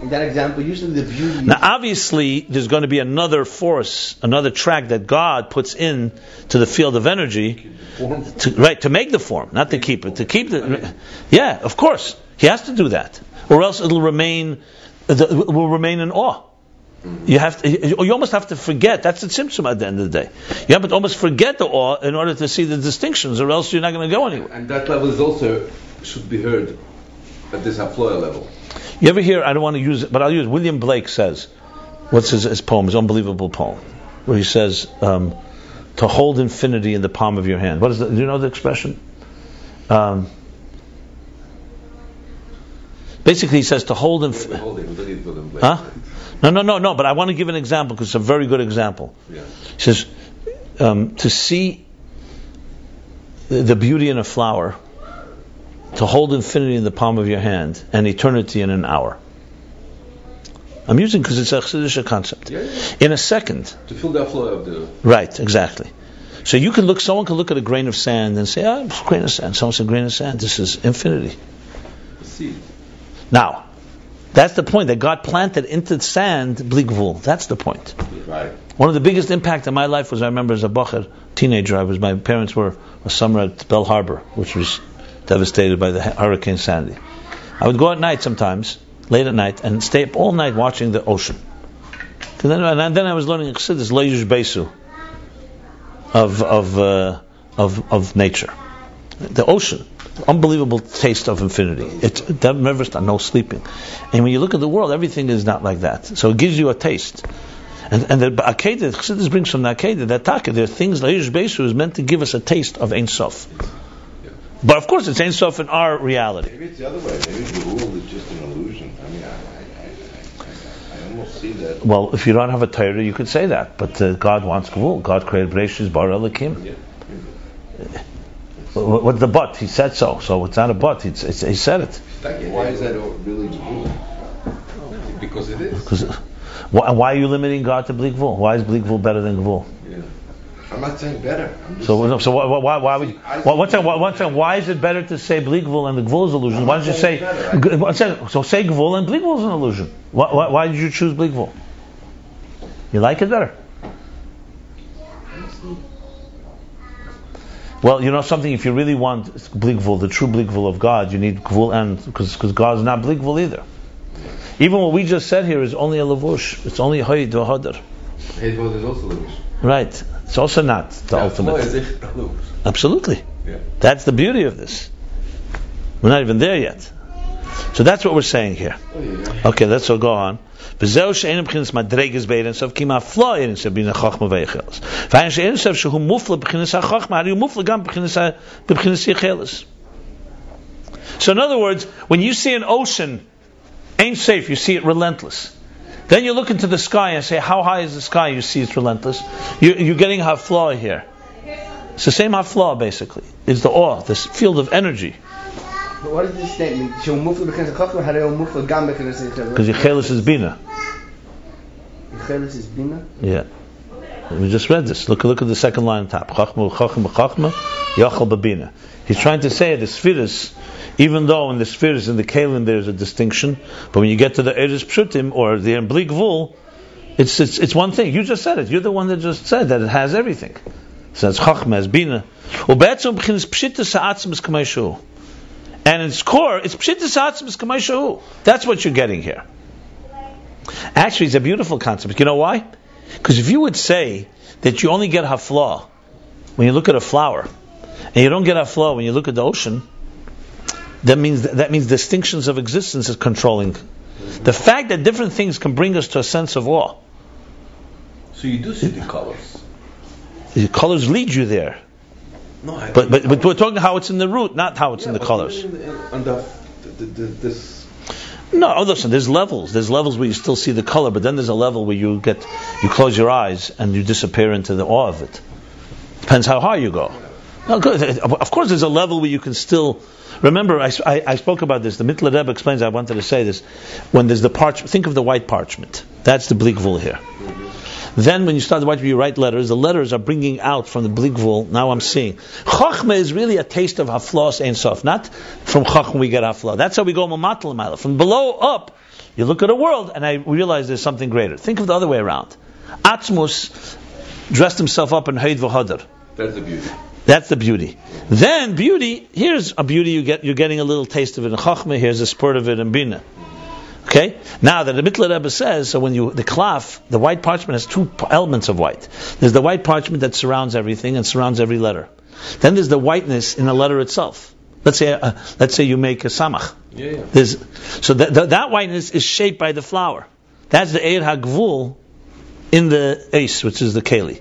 In that example, usually the beauty. Now, obviously, there's going to be another force, another track that God puts in to the field of energy, to make the form, not to keep it. To keep the, yeah, of course, he has to do that, or else it'll remain. It will remain in awe. You almost have to forget. That's the tzimtzum at the end of the day. You have to almost forget the awe in order to see the distinctions, or else you're not going to go anywhere. And that level is also should be heard at this hafla level. You ever hear? I don't want to use it, but I'll use. William Blake says, what's his poem? His unbelievable poem, where he says, "To hold infinity in the palm of your hand." What is that? Do you know the expression? Basically, he says to hold infinity. No. But I want to give an example because it's a very good example. Yeah. He says to see the beauty in a flower, to hold infinity in the palm of your hand, and eternity in an hour. I'm using because it's a Chassidisha concept. Yeah. In a second. To fill that flow of the. Right, exactly. So you can look. Someone can look at a grain of sand and say, "Ah, it's a grain of sand." Someone says, "Grain of sand. This is infinity." See. Now. That's the point that God planted into the sand, bli gvul. That's the point. Right. One of the biggest impact in my life was I remember as a bocher, teenager, my parents were a summer at Bell Harbor, which was devastated by the Hurricane Sandy. I would go at night sometimes, late at night, and stay up all night watching the ocean. And then I was learning Chassidus Leijush Besu of nature, the ocean. Unbelievable taste of infinity. It never stops, no sleeping. And when you look at the world, everything is not like that. So it gives you a taste. And the Akedah, Chassidus brings from the Akedah, that Taka, there are things, Leijush Beishu is meant to give us a taste of Ein Sof. But of course, it's Ein Sof in our reality. Maybe it's the other way. Maybe the world is just an illusion. I mean, I almost see that. Well, if you don't have a Torah, you could say that. But God wants Gvul. God created Bereshis Bara Elokim. Yeah. What's the but? He said so. So it's not a but. It's he said it. Why is that really Gvul? Because it is. Because why are you limiting God to Bli Gvul? Why is Bli Gvul better than Gvul? Yeah. I'm not saying better. So why would you, why is it better to say Bli Gvul and the Gvul is an illusion? Why don't you say so say Gvul and Bli Gvul is an illusion? Why did you choose Bli Gvul? You like it better? Well, you know something. If you really want Bli Gvul, the true Bli Gvul of God, you need Gvul and because God's not Bli Gvul either. Even what we just said here is only a levush. It's only Hoyd v'Hodar. Hoyd v'Hodar is also levush. Right. It's also not the ultimate. Absolutely. Yeah. That's the beauty of this. We're not even there yet. So that's what we're saying here. Oh, yeah. Okay, let's all go on. So in other words, when you see an ocean, Ein Sof, you see it relentless. Then you look into the sky and say, how high is the sky? You see it's relentless. You're getting hafla here. It's the same hafla, basically. It's the awe, this field of energy. But what is this statement? Because Yechelis is Bina. Yechelis is Bina? Yeah. We just read this. Look at the second line on top. Chachma, chachma, chachma, yachal babina. He's trying to say the spheres, even though in the spheres in the Kalim there's a distinction, but when you get to the Eretz Pshutim or the Bli Gvul, it's one thing. You just said it. You're the one that just said that it has everything. So it's chachma, has bina. And its core, it's pshitas atzmos kamei shehu. That's what you're getting here. Actually, it's a beautiful concept. You know why? Because if you would say that you only get hafla when you look at a flower, and you don't get hafla when you look at the ocean, that means distinctions of existence is controlling. The fact that different things can bring us to a sense of awe. So you do see the colors. The colors lead you there. No, but we're talking how it's in the root, not how it's in the colors. No, listen, there's levels. There's levels where you still see the color, but then there's a level where you close your eyes and you disappear into the awe of it. Depends how high you go. No, good. Of course, there's a level where you can still... Remember, I spoke about this. The Mittler Rebbe explains, I wanted to say this. When there's the parchment, think of the white parchment. That's the Bli Gvul here. Then when you start the white, you write letters. The letters are bringing out from the Bli Gvul. Now I'm seeing. Chachma is really a taste of Haflas Ein Sof. Not from Chachma we get Hafla. That's how we go Mamatal Maila. From below up, you look at the world and I realize there's something greater. Think of the other way around. Atzmus dressed himself up in Hoyd v'Hodar. That's the beauty. That's the beauty. Then beauty, here's a beauty you're getting a little taste of it in Chachma. Here's a spurt of it in Bina. Okay? Now that the Mittler Rebbe says, so when the klaf, the white parchment has two elements of white. There's the white parchment that surrounds everything and surrounds every letter. Then there's the whiteness in the letter itself. Let's say you make a samach. Yeah. So that whiteness is shaped by the flower. That's the Eir HaGvul in the Eis, which is the Keli.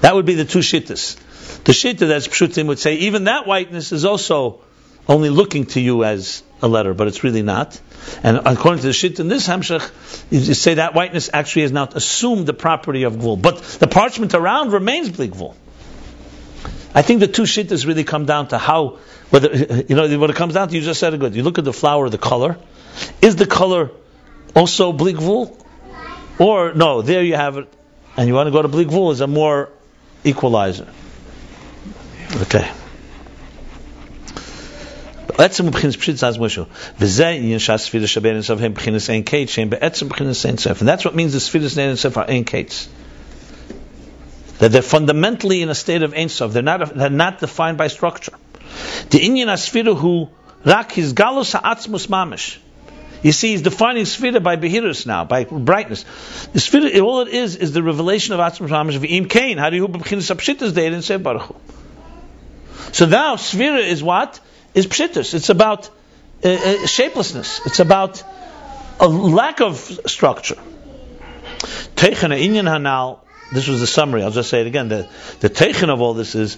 That would be the two shittas. The shitta that's Pshutim would say, even that whiteness is also only looking to you as a letter, but it's really not. And according to the Shit in this Hamshach, you say that whiteness actually has now assumed the property of Gvul. But the parchment around remains Bli Gvul. I think the two Shittas really come down to how, whether, you know, what it comes down to, you just said it good. You look at the flower, the color. Is the color also Bli Gvul? Or, no, there you have it. And you want to go to Bli Gvul as a more equalizer. Okay. That's the pshat. And that's what means the Sfiras Ein Sof are Ein Kates. That they're fundamentally in a state of Ein Sof. They're not defined by structure. The Inyan Asfira who rak his galus ha'atzmus mamish. You see, he's defining Sfira by behirus now, by brightness. The Sfira, all it is the revelation of atzmus mamish v'im kain. How do you b'chinas pshitas de'er in Sof baruch hu? So now Sfira is what? Is pshitus. It's about shapelessness. It's about a lack of structure. Techana inyan hanal this was the summary. I'll just say it again. The teichen of all this is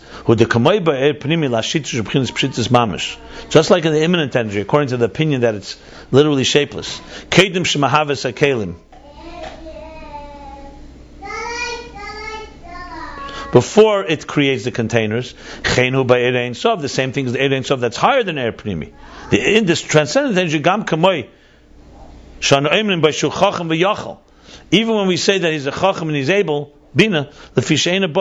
just like in the imminent energy, according to the opinion that it's literally shapeless. Before it creates the containers, the same thing is the Ein Sof that's higher than Eir Pnimi. In this transcendent energy, even when we say that he's a Chacham and he's able, Bina, because it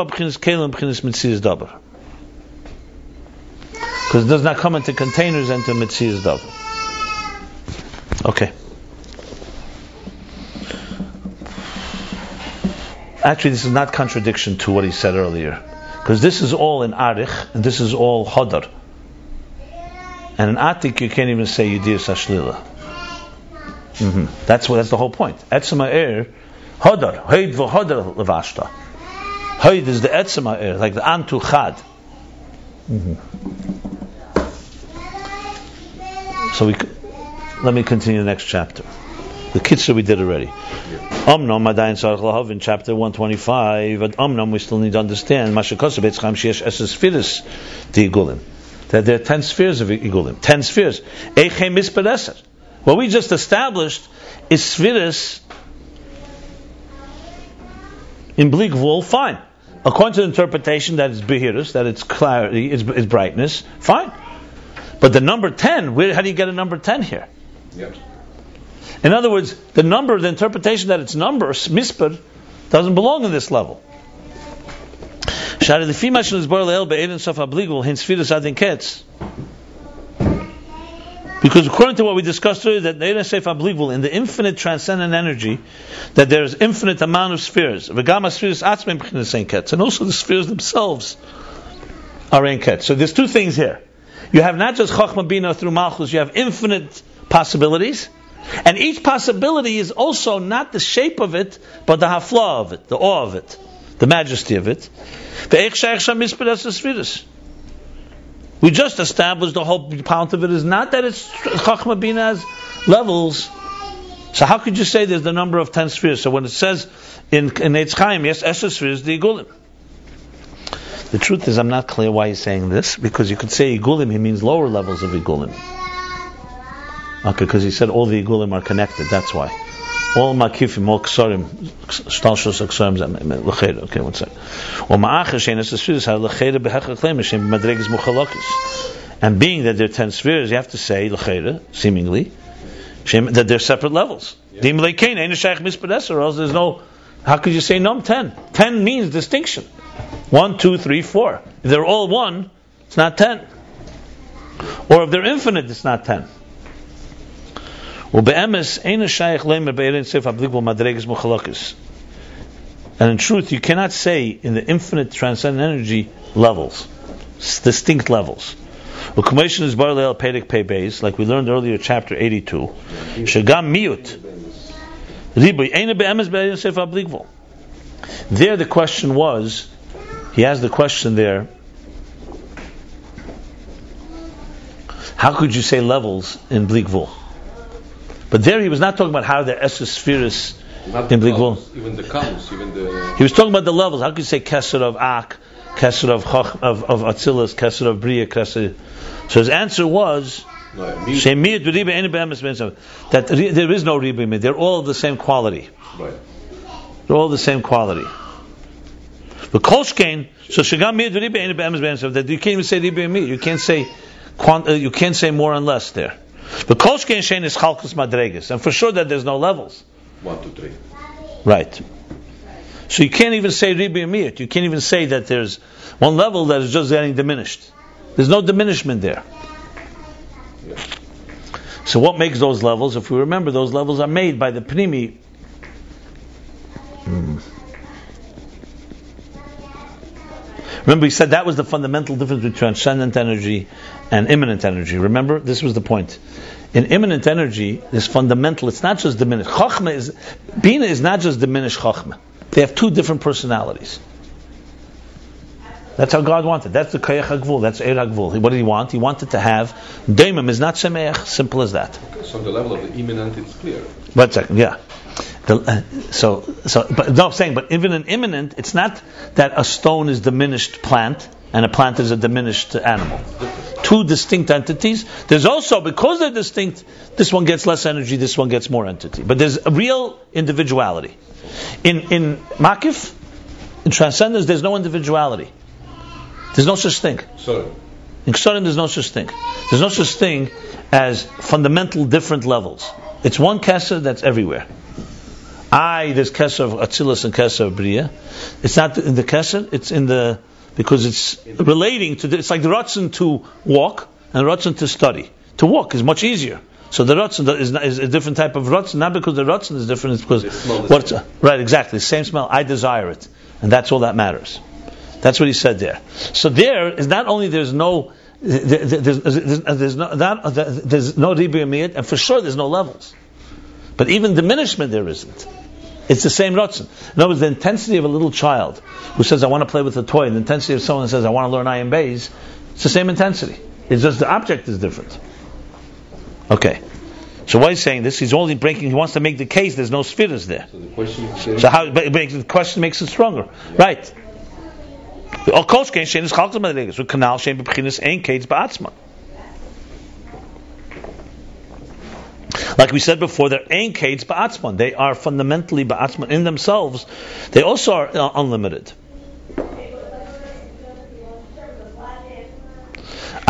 does not come into containers and to Mitzias Davar. Okay. Actually, this is not contradiction to what he said earlier, because this is all in Arich and this is all Hodar. And in Atik you can't even say Yudir Sashlila. That's the whole point. Etzema Eir, Hodar, Hoid v'Hodar levashta. Hoid is the Etzema Eir, like the Antu Chad. So let me continue the next chapter. The Kitzur we did already. In chapter 125, at Omnam we still need to understand that there are 10 spheres of Igulim. 10 spheres. What we just established is spheres in bleak wool, fine. According to the interpretation that it's Behirus, that it's clarity, it's brightness, fine. But the number 10, how do you get a number 10 here? Yep. In other words, the number, the interpretation that it's number, mispar, doesn't belong in this level. Because according to what we discussed earlier, that in the infinite transcendent energy, that there is infinite amount of spheres. And also the spheres themselves are ein ketz. So there's two things here. You have not just Chochmah Bina through Malchus, you have infinite possibilities. And each possibility is also not the shape of it, but the hafla of it, the awe of it, the majesty of it. We just established the whole point of it is not that it's Chochmah Bina's levels. So how could you say there's the number of 10 spheres? So when it says in Eitz Chaim, yes, Esher spheres, the Igulim. The truth is, I'm not clear why he's saying this, because you could say Igulim, he means lower levels of Igulim. Okay, because he said all the Igulim are connected, that's why. All Makifim, all Ksarim, Stalshos Ksarim, okay, one second. And being that there are 10 spheres, you have to say, seemingly, that they're separate levels. Or else there's no, how could you say num 10? 10 means distinction. 1, 2, 3, 4. If they're all 1, it's not 10. Or if they're infinite, it's not 10. And in truth, you cannot say in the infinite transcendent energy levels, distinct levels. Like we learned earlier, chapter 82. There the question was, he has the question there, how could you say levels in Blikvul? But there he was not talking about how the Esser Spheres in Blikvul. Even the columns, even the... He was talking about the levels. How could you say Kesser of Ak, Kesser of Atzilas, Kesser of Bria, Kesser... So his answer was... No, that there is no Ribimid. They're all of the same quality. Right. They're all the same quality. But Kolshkein, so Shagam Mir Duriba Ein Be'emes, that you can't even say Ribimid. You can't say more and less there. The Kolshkein Shein is Chalkus Madregas, and for sure that there's no levels. 1, 2, 3. Right. So you can't even say Ribi Amir. You can't even say that there's one level that is just getting diminished. There's no diminishment there. Yeah. So what makes those levels? If we remember, those levels are made by the Pnimi. Remember, we said that was the fundamental difference between transcendent energy and immanent energy. Remember, this was the point. In immanent energy, this fundamental, it's not just diminished. Chochmah is, Bina is not just diminished Chochmah. They have two different personalities. That's how God wanted. That's the Kayach HaGvul, that's Eir HaGvul. What did He want? He wanted to have, Daimim is not Semeach, simple as that. Okay, so the level of the immanent is clear. One second, yeah. But even in imminent, it's not that a stone is diminished plant and a plant is a diminished animal. Two distinct entities. There's also, because they're distinct, this one gets less energy, this one gets more energy. But there's a real individuality. In Makif, in transcendence, there's no individuality. There's no such thing. In Ksorim, there's no such thing. There's no such thing as fundamental different levels. It's one Kesser that's everywhere. There's Kesser of Atzilus and Kesser of Bria. It's not in the Kesser, it's in the... Because it's relating to... It's like the Ratzon to walk and Ratzon to study. To walk is much easier. So the Ratzon is a different type of Ratzon. Not because the Ratzon is different, it's because... Right, exactly. Same smell. I desire it. And that's all that matters. That's what he said there. So there is not only there's no Ribiyamiyat, and for sure there's no levels. But even diminishment there isn't. It's the same Ratzon. In other words, the intensity of a little child who says, I want to play with a toy, and the intensity of someone who says, I want to learn Ayin Beis, it's the same intensity. It's just the object is different. Okay. So why he's saying this? He's only breaking, he wants to make the case there's no spheres there. So the question, the question makes it stronger. Yeah. Right. Like we said before, they're ein kates ba'atzman. They are fundamentally ba'atzman in themselves. They also are unlimited.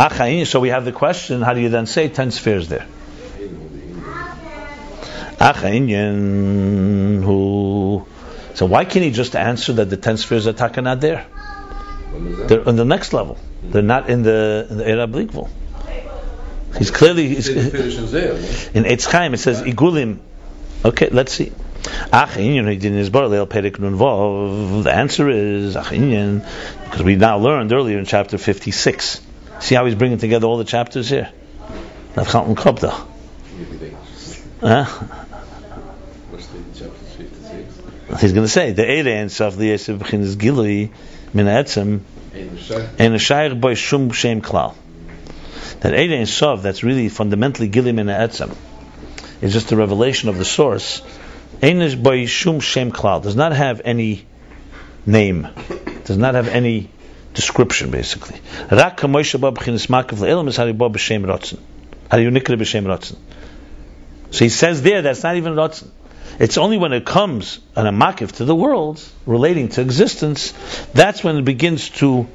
So we have the question, how do you then say 10 spheres there? So why can't he just answer that the 10 spheres are taka not there? They're on the next level. They're not in the Eir HaBli Gvul. He's clearly in Eitz Chaim. It says Igulim. Okay, let's see. The answer is because we now learned earlier in chapter 56. See how he's bringing together all the chapters here. What's the chapter 56? He's going to say the Eirei and Saf Li'Yeshiv B'Chinas Gilui Min Ha'etzem Ein Shayach Bo Shum Shem Klal. That Eirei and Sov, that's really fundamentally Gilui Min Ha'etzem. It's just a revelation of the source. Einish by Shum Shem Klal does not have any name, does not have any description basically. Rak Kamoisha Bab Chinis Makav Le'Elam is Haribo B'Shem Ratzon. Hariu Nikra B'Shem Ratzon. So he says there that's not even Ratzon. It's only when it comes on a Makif to the world, relating to existence, that's when it begins to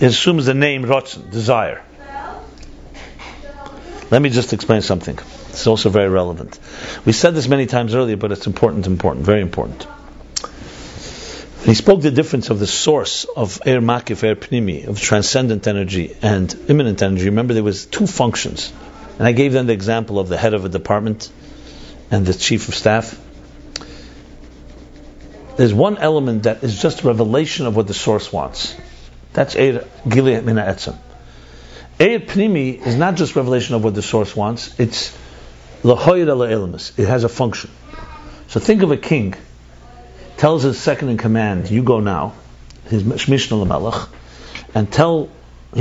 assumes the name Ratzon, desire. Let me just explain something. It's also very relevant. We said this many times earlier, but it's important, very important. He spoke the difference of the source of Eir Makif, Eir Pnimi, of transcendent energy and immanent energy. Remember, there was two functions. And I gave them the example of the head of a department and the chief of staff. There's one element that is just revelation of what the source wants. That's Eir Gilui Min Ha'etzem. Eir Pnimi is not just revelation of what the source wants, it's L'Hoyer L'Elemus. It has a function. So think of a king, tells his second in command, you go now, his Mishnah L'Melech, and here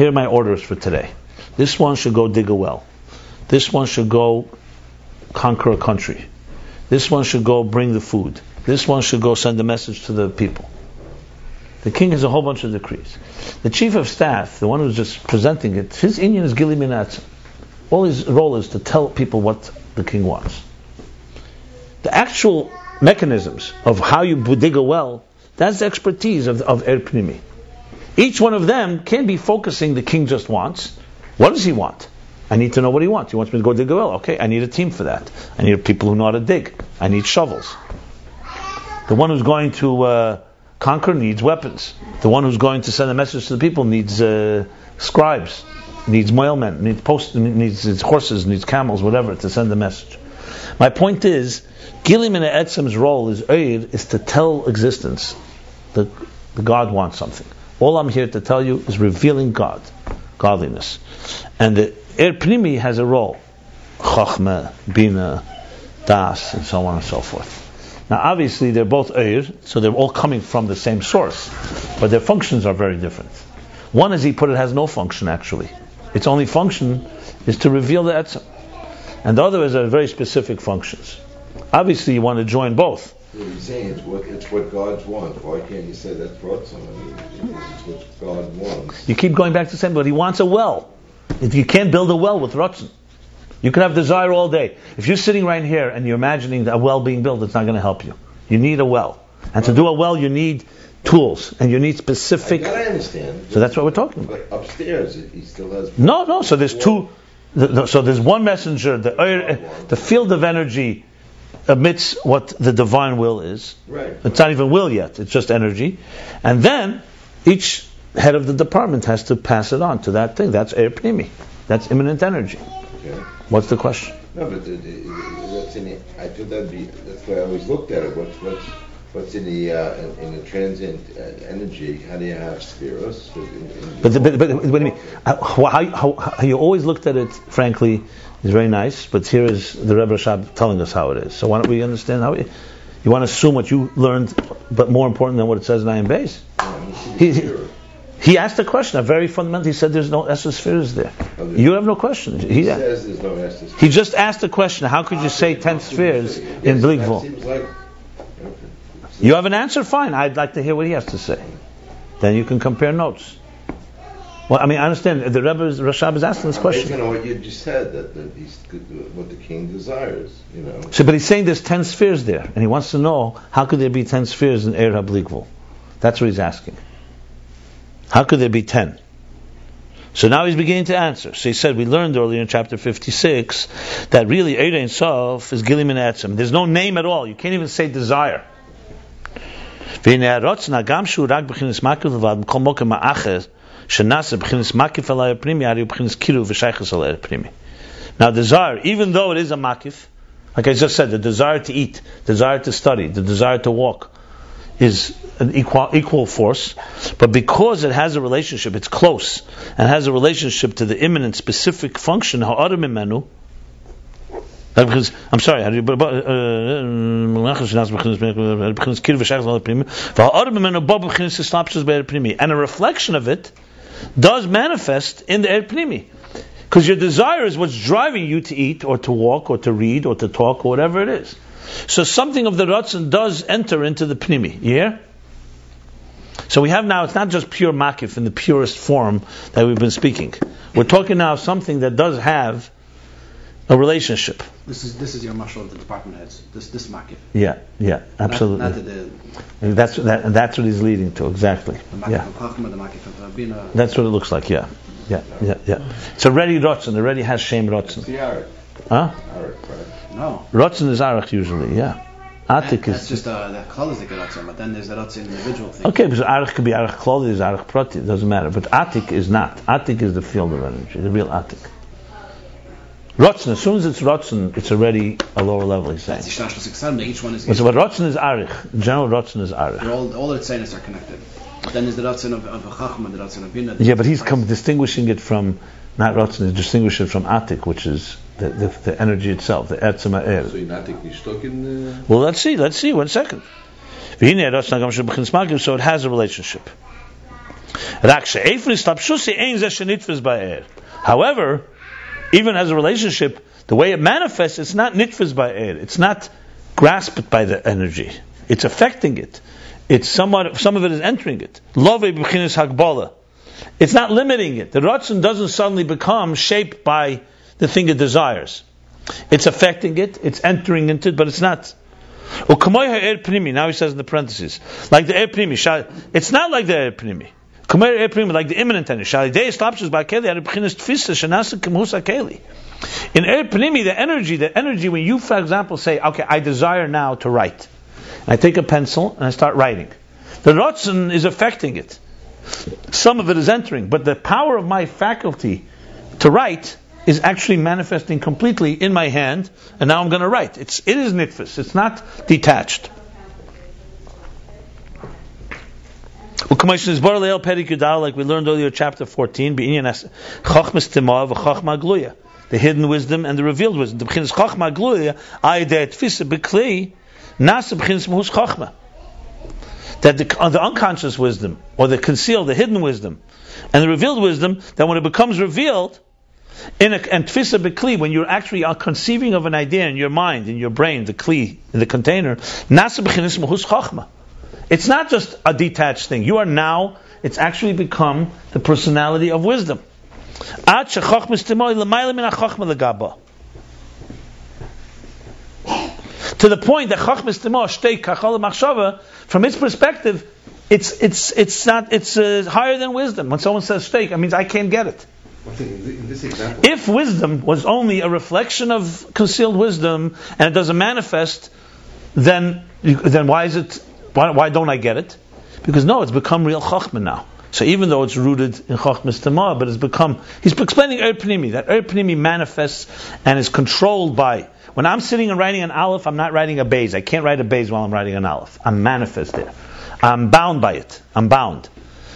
are my orders for today. This one should go dig a well. This one should go conquer a country. This one should go bring the food. This one should go send a message to the people. The king has a whole bunch of decrees. The chief of staff, the one who's just presenting it, his inyan is Gilui Min Ha'etzem. All his role is to tell people what the king wants. The actual mechanisms of how you dig a well, that's the expertise of Eir Pnimi. Each one of them can be focusing the king just wants. What does he want? I need to know what he wants. He wants me to go dig a well. Okay, I need a team for that. I need people who know how to dig. I need shovels. The one who's going to... conquer needs weapons. The one who's going to send a message to the people needs scribes, needs mailmen, needs horses, needs camels, whatever, to send the message. My point is, Gilui Min Ha'etzem's role is to tell existence that the God wants something. All I'm here to tell you is revealing God, godliness. And the Eir Pnimi has a role. Chochmah, Bina, Das, and so on and so forth. Now obviously they're both Eir, so they're all coming from the same source, but their functions are very different. One, as he put it, has no function actually. Its only function is to reveal the Etzem. And the other is a very specific functions. Obviously, you want to join both. So you're saying it's what God wants. Why can't you say that's broadsome? I mean, it's what God wants. You keep going back to the same, but He wants a well. If you can't build a well with rotzen, you can have desire all day. If you're sitting right here and you're imagining a well being built, it's not going to help you. You need a well, and to do a well, you need tools, and you need specific. I understand. So that's what we're talking about. But upstairs, he still has. No. So there's two. So there's one messenger. The field of energy emits what the divine will is. Right. It's not even will yet. It's just energy, and then each head of the department has to pass it on to that thing. That's air pnimi. That's immanent energy. Okay. What's the question? No, but that's in it. I thought that's why I always looked at it. What's in the transient energy? How do you have spheros? But what do you mean? How you always looked at it, frankly, is very nice. But here is the Rebbe Rashab telling us how it is. So why don't we understand how it? You want to assume what you learned, but more important than what it says in Ayin Beis. Yeah, he asked a question, a very fundamental. He said, "There's no esospheres there." Oh, you have no question. He says there's no esospheres. He just asked a question. How could you say 10 spheres in Bligvul? Like, okay. You have an answer, fine. I'd like to hear what he has to say. Then you can compare notes. Well, I mean, I understand the Rebbe Rashab is asking this question. You know what you just said that he's good, what the king desires. You know. So, but he's saying there's 10 spheres there, and he wants to know how could there be 10 spheres in Eir HaBligvul? That's what he's asking. How could there be 10? So now he's beginning to answer. So he said, we learned earlier in chapter 56 that really Eir Ein Sof is Gilim and Etzem. There's no name at all. You can't even say desire. Now desire, even though it is a makif, like I just said, the desire to eat, desire to study, the desire to walk, is an equal force, but because it has a relationship, it's close, and has a relationship to the imminent specific function, and a reflection of it does manifest in the Eir Pnimi. Because your desire is what's driving you to eat, or to walk, or to read, or to talk, or whatever it is. So something of the Ratzon does enter into the Pnimi. You hear? So we have now, it's not just pure Makif in the purest form that we've been speaking. We're talking now of something that does have a relationship. This is your mashal of the department heads. This Makif. Yeah, absolutely. Not that's what he's leading to, exactly. The Makif of Chachma, the Makif of Rabina. That's what it looks like, yeah. It's already Ratzon, already has Shem Ratzon. Huh? No. Ratzon is Arach usually, yeah. Atik is just the clothes that get Ratzon, but then there's the Ratzon individual thing. Okay, because Arach could be Arach clothes, Arach prati, it doesn't matter. But Atik is not. Atik is the field of energy, the real Atik. Ratzon, as soon as it's Ratzon, it's already a lower level, he's saying. Each one is. But Ratzon is Arach. In general, Ratzon is Arach. All its sayings are connected. Then there's the Ratzon of Chachma, the Ratzon of Bina. Yeah, but he's distinguishing it from, not Ratzon, he's distinguishing it from Atik, which is the energy itself, the etzema air. So you're not taking stock in the... Well, let's see, 1 second. So it has a relationship. However, even as a relationship, the way it manifests, it's not nitfas by air. It's not grasped by the energy. It's affecting it. It's somewhat, some of it is entering it. It's not limiting it. The Ratzon doesn't suddenly become shaped by the thing it desires. It's affecting it, it's entering into it, but it's not. Now he says in the parentheses, like the Eir Pnimi, it's not like the Eir Pnimi. Like the imminent energy. In Eir Pnimi, the energy when you, for example, say, okay, I desire now to write. I take a pencil and I start writing. The Ratzon is affecting it. Some of it is entering, but the power of my faculty to write is actually manifesting completely in my hand, and now I'm going to write. It is nitfas. It's not detached. Like we learned earlier, chapter 14, the hidden wisdom and the revealed wisdom. That the unconscious wisdom, or the concealed, the hidden wisdom, and the revealed wisdom, that when it becomes revealed, And tfisa b'kli, when you actually are conceiving of an idea in your mind, in your brain, the kli, in the container, nasa b'chinis muhus chachma. It's not just a detached thing. You are now, it's actually become the personality of wisdom. Ad shechachma stimoy l'mayla min hachachma l'gaba. To the point that chachma stimoy shtei kachol machshava, from its perspective, it's higher than wisdom. When someone says steak, it means I can't get it. In this example, if wisdom was only a reflection of concealed wisdom and it doesn't manifest, then why is it? Why don't I get it? Because no, it's become real chachma now. So even though it's rooted in chachmas tamar, but it's become. He's explaining pnimi, that pnimi manifests and is controlled by. When I'm sitting and writing an aleph, I'm not writing a beis. I can't write a beis while I'm writing an aleph. I'm manifest there. I'm bound by it. I'm bound.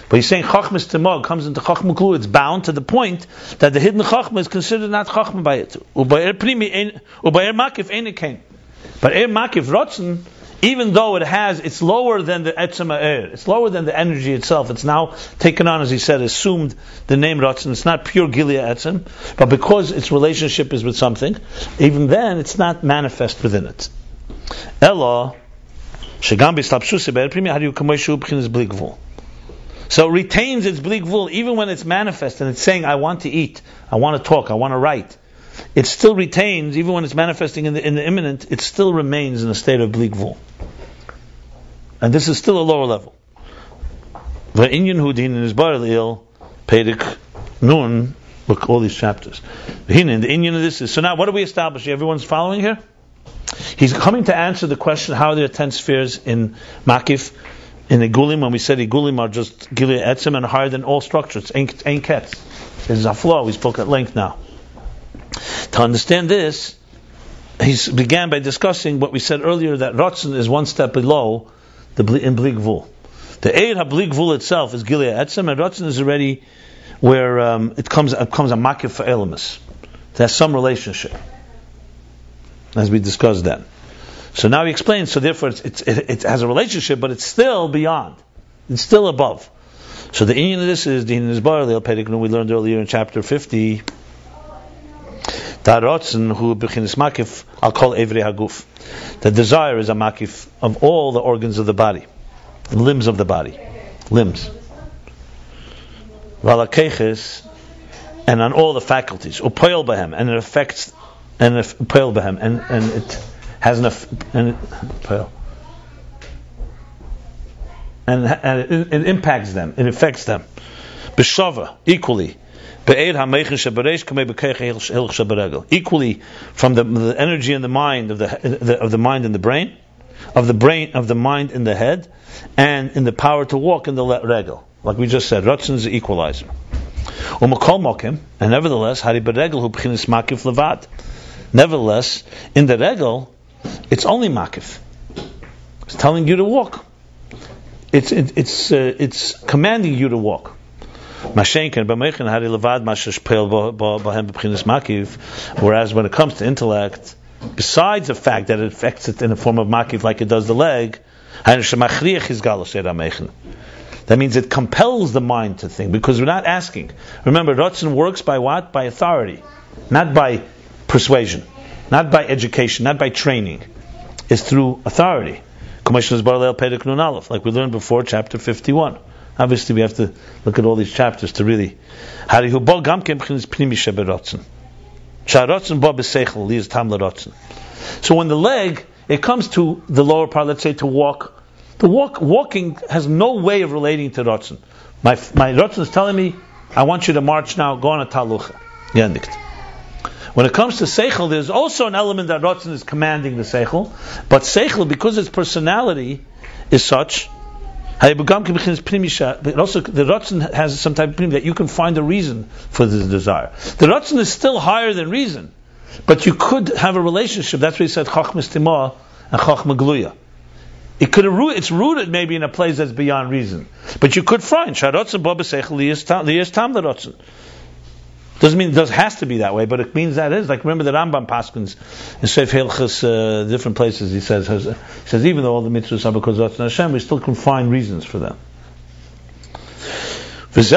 But he's saying Chachmas Timog comes into Chachma Klu. It's bound to the point that the hidden Chachma is considered not Chachma by it. But Er Makif Rotzen, even though it has, it's lower than the Etzema Er. It's lower than the energy itself. It's now taken on, as he said, assumed the name Rotzen. It's not pure Gilia Etzem, but because its relationship is with something, even then it's not manifest within it. Ella. So it retains its bli gvul even when it's manifest and it's saying, I want to eat, I want to talk, I want to write. It still retains, even when it's manifesting in the imminent, it still remains in a state of bli gvul. And this is still a lower level. V'inyan hudin in his baril pedic nun, look, all these chapters. The inyan of this is, so now what are we establishing? Everyone's following here? He's coming to answer the question: how are there 10 spheres in Makif, in Igulim? When we said Igulim are just Gilead Etzim and higher than all structures, Ein Ketz. It's a flaw. We spoke at length now. To understand this, he began by discussing what we said earlier: that Ratzon is one step below the in Bli Gvul. The Eid HaBli Gvul itself is Gilead Etzim, and Ratzon is already where it comes a Makif for Elamus. There's some relationship, as we discussed then. So now he explains, so therefore it has a relationship, but it's still beyond. It's still above. So the inyan of this is the inyan Nisbar Leil Pedikun we learned earlier in chapter 50. The desire is a makif of all the organs of the body, limbs of the body, limbs. And on all the faculties. And it affects. And it has enough, and it impacts them, it affects them. B'shava, equally. Equally from the energy and the mind of the mind and the brain, of the mind in the head, and in the power to walk in the regel, like we just said. Ratzon is the equalizer. And nevertheless, hari b'regel hu b'chinas makif levad. Nevertheless, in the regel, it's only makif. It's telling you to walk. It's commanding you to walk. Whereas when it comes to intellect, besides the fact that it affects it in the form of makif, like it does the leg, that means it compels the mind to think, because we're not asking. Remember, Ratzon works by what? By authority, not by persuasion, not by education, not by training. It's through authority. Like we learned before, chapter 51. Obviously, we have to look at all these chapters to really. So when the leg, it comes to the lower part, let's say to walk. The walking has no way of relating to Ratzon. My Ratzon is telling me, I want you to march now, go on a talucha. Yandikt. When it comes to Seichel, there's also an element that Ratzon is commanding the Seichel, but Seichel, because its personality is such, it also, the Ratzon has some type of pnimi that you can find a reason for the desire. The Ratzon is still higher than reason, but you could have a relationship. That's why he said Chachmas Timah and Chachma Gluya. It's rooted maybe in a place that's beyond reason, but you could find Sharatzon Baba Seichel Liyas Tam the Ratzon. Doesn't mean it has to be that way, but it means that it is. Like, remember the Rambam Paskins in Seif Hilchas, different places, he says, even though all the mitzvahs are because of Hashem, we still can find reasons for them. When we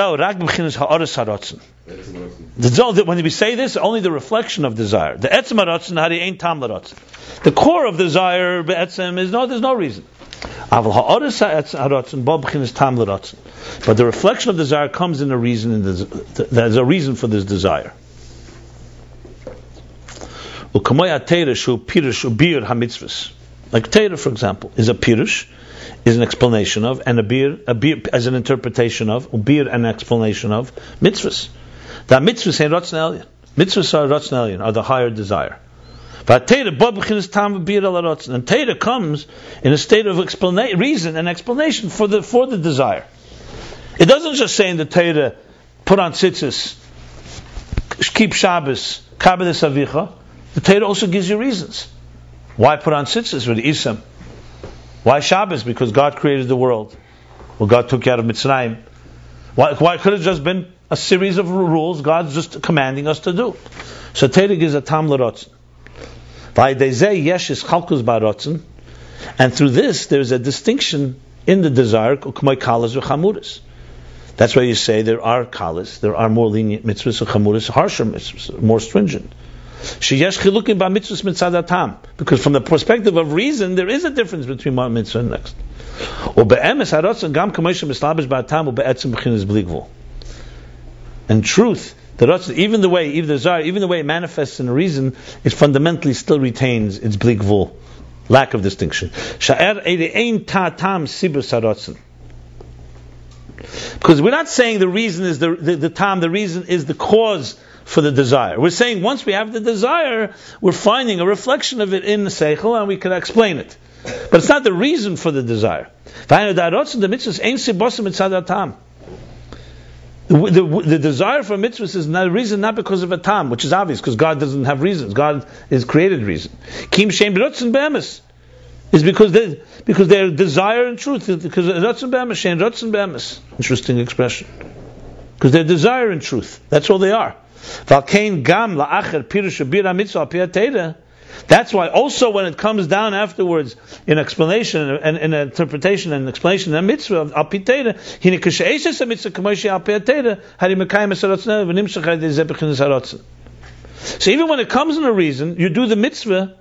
say this, only the reflection of desire. The etzem haratzon hari ein tam l'ratzon. The core of desire etzem is no. There's no reason. But the reflection of desire comes in a reason. There's a reason for this desire. Like teirah, for example, is a pirush, is an explanation of, and a bir as an interpretation of, ubir an explanation of mitzvahs. That mitzvahs ain't rotzon elyon. Mitzvahs are rotzon elyon, are the higher desire. But teirah, and teirah comes in a state of reason and explanation for the desire. It doesn't just say in the teirah, put on tzitzis, keep Shabbos, kabbades avicha. The Torah also gives you reasons. Why put on tzitzis with Isam? Why Shabbos? Because God created the world. Well, God took you out of Mitzrayim. Why could it just been a series of rules God's just commanding us to do? So Torah gives a tam l'rotzon. And through this, there's a distinction in the desire. That's why you say there are kalas, there are more lenient mitzvahs, or chamuras, harsher mitzvahs, more stringent. Because from the perspective of reason, there is a difference between one mitzvah and the next. And truth, even the way it manifests in a reason, it fundamentally still retains its bligvul, lack of distinction. Because we're not saying the reason is the tam, the reason is the cause for the desire. We're saying once we have the desire, we're finding a reflection of it in the seichel and we can explain it. But it's not the reason for the desire. The desire for mitzvahs is not a reason, not because of a tam, which is obvious, because God doesn't have reasons. God has created reason. Kim shein b'rotzon be'emes is because their desire and truth, because rotzon be'emes, shein rotzon be'emes. Interesting expression. Because their desire and truth, that's all they are. That's why also when it comes down afterwards in explanation and in interpretation and explanation of mitzvah of al pi teirah. So even when it comes in a reason, you do the mitzvah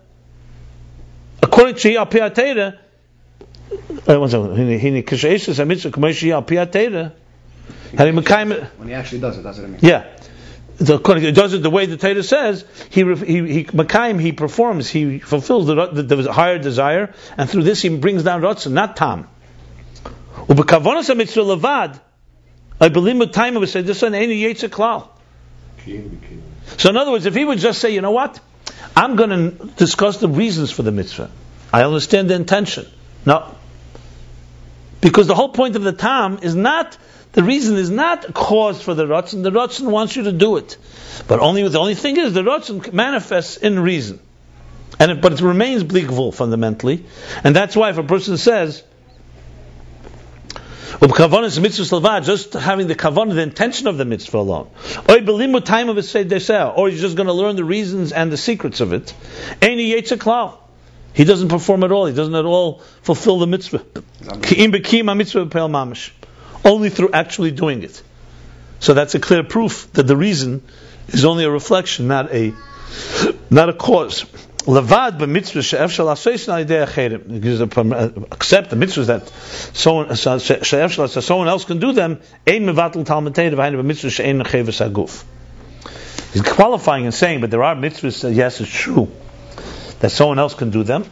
according to al pi teirah. When he actually does it, that's what I mean. Yeah. It does it the way the Torah says. He performs. He fulfills the higher desire, and through this he brings down rotzon, not tam. So in other words, if he would just say, you know what, I'm going to discuss the reasons for the mitzvah. I understand the intention. No, because the whole point of the tam is not. The reason is not cause for the rotzon. The rotzon wants you to do it, but the only thing is the rotzon manifests in reason, but it remains bligvul fundamentally, and that's why if a person says, just having the kavanah, the intention of the mitzvah alone, or he's just going to learn the reasons and the secrets of it, he doesn't perform at all. He doesn't at all fulfill the mitzvah. Only through actually doing it. So that's a clear proof that the reason is only a reflection, not a cause. Levad b'mitzvah she'ef shalaseis na idei acherim. Accept the mitzvahs that someone else can do them. Ein mevatel talmidei v'hainu b'mitzvah she'ein cheves haguf. He's qualifying and saying, but there are mitzvahs that yes, it's true that someone else can do them.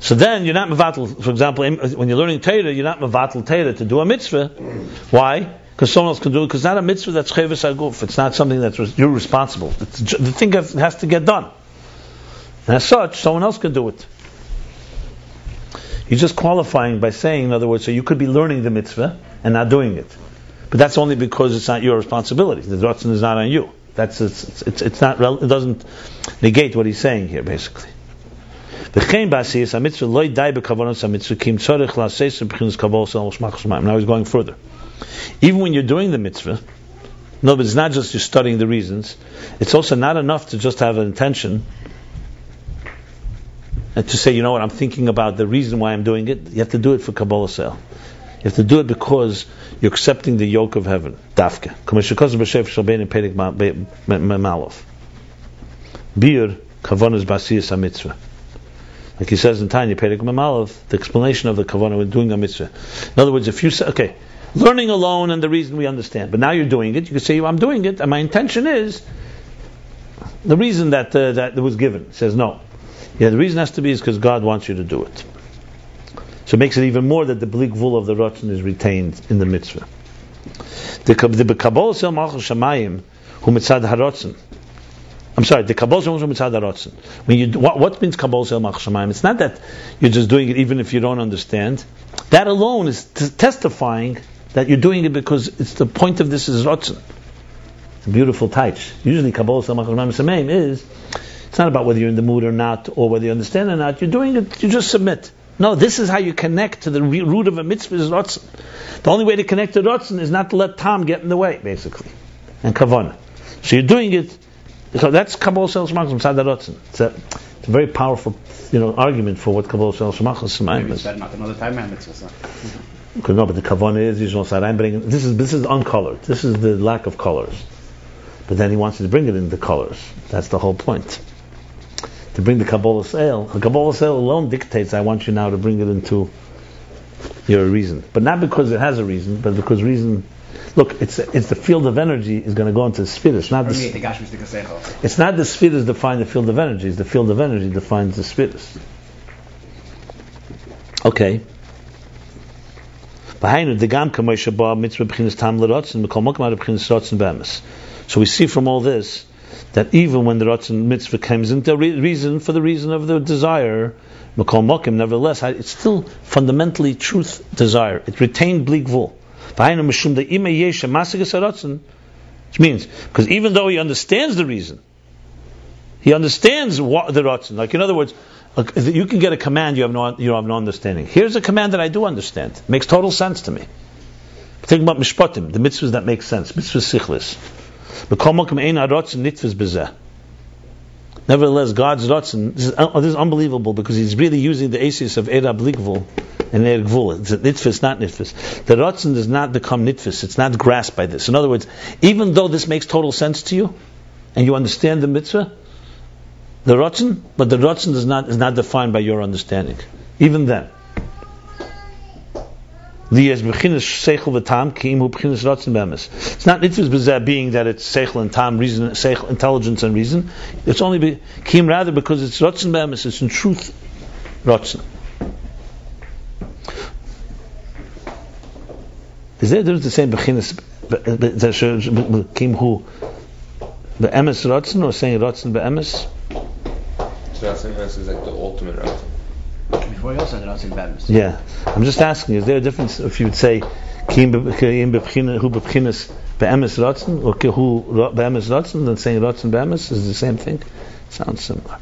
So then you're not mevatel. For example, when you're learning Torah, you're not mevatel Torah to do a mitzvah. Why? Because someone else can do it. Because it's not a mitzvah that's cheves haguf. It's not something that's you're responsible. The thing has to get done. And as such, someone else can do it. You're just qualifying by saying, in other words, so you could be learning the mitzvah and not doing it. But that's only because it's not your responsibility. The rotzon is not on you. It doesn't negate what he's saying here, basically. Now he's going further. Even when you're doing the mitzvah, no, but it's not just you're studying the reasons. It's also not enough to just have an intention and to say, you know what, I'm thinking about the reason why I'm doing it. You have to do it for Kabbalah sale. You have to do it because you're accepting the yoke of heaven. Dafka. Bir kavanas basiyas mitzvah. Like he says in Tanya Perek Mamalov, the explanation of the kavanah when doing a mitzvah. In other words, if you say, okay, learning alone and the reason we understand, but now you're doing it, you can say, I'm doing it, and my intention is the reason that that it was given. It says no. Yeah, the reason has to be is because God wants you to do it. So it makes it even more that the bleak vul of the Ratzon is retained in the mitzvah. The Kabbalah Sel Malchus Shamayim Hu Mitzad HaRatzon. I'm sorry, the Kabbalah Sel Malchus Mitzad HaRatzon. When you do, what means Kabbalah Sel Malchus Shamayim? It's not that you're just doing it even if you don't understand. That alone is testifying that you're doing it because it's the point of this is Ratzon. It's a beautiful taich. Usually Kabbalah Sel Malchus Shamayim is, it's not about whether you're in the mood or not, or whether you understand or not. You're doing it, you just submit. No, this is how you connect to the root of a mitzvah is Ratzon. The only way to connect to Ratzon is not to let Tom get in the way, basically. And Kavanah. So you're doing it, so that's Kabbalah Sel Malchus Mitzad HaRatzon. It's a very powerful argument for what Kabbalah Sel Malchus Shamayim is. Another time, no, but the Kavanah is, this is uncolored. This is the lack of colors. But then he wants you to bring it into colors. That's the whole point. To bring the Kabbalah Sel. The Kabbalah Sel alone dictates, I want you now to bring it into your reason. But not because it has a reason, but because reason... Look, it's the field of energy is going to go into the sphere. It's not the spheres define the field of energy. It's the field of energy defines the spheres. Okay. So we see from all this that even when the Ratzon mitzvah comes into reason for the reason of the desire, nevertheless, it's still fundamentally truth desire. It retained bleak vul. Which means, because even though he understands the reason, he understands what the Ratzon. Like in other words, you can get a command you have no understanding. Here's a command that I do understand. It makes total sense to me. Think about mishpatim, the mitzvahs that make sense, mitzvahs sichlis. Nevertheless, God's Ratzon, this is unbelievable because he's really using the asis of Eira Blikvul and Eir Gvul. It's nitfis, not nitfis. The Ratzon does not become nitfis, it's not grasped by this. In other words, even though this makes total sense to you and you understand the mitzvah, the Ratzon, but the Ratzon is not defined by your understanding. Even then. It's not nitzvus b'zeh being that it's seichel and tam, reason, seichel, intelligence and reason. It's only kim rather because it's Ratzon b'emes. It's in truth Ratzon. Is there the same b'chinas kim hu b'emes Ratzon or saying Ratzon b'emes? So Ratzon b'emes is like the ultimate Ratzon. Before you also had Ratzon b'emes. Yeah, I'm just asking, is there a difference if you would say Kim b'emes Ratzon or Kehu b'emes Ratzon than saying Ratzon b'emes? Is the same thing? Sounds similar.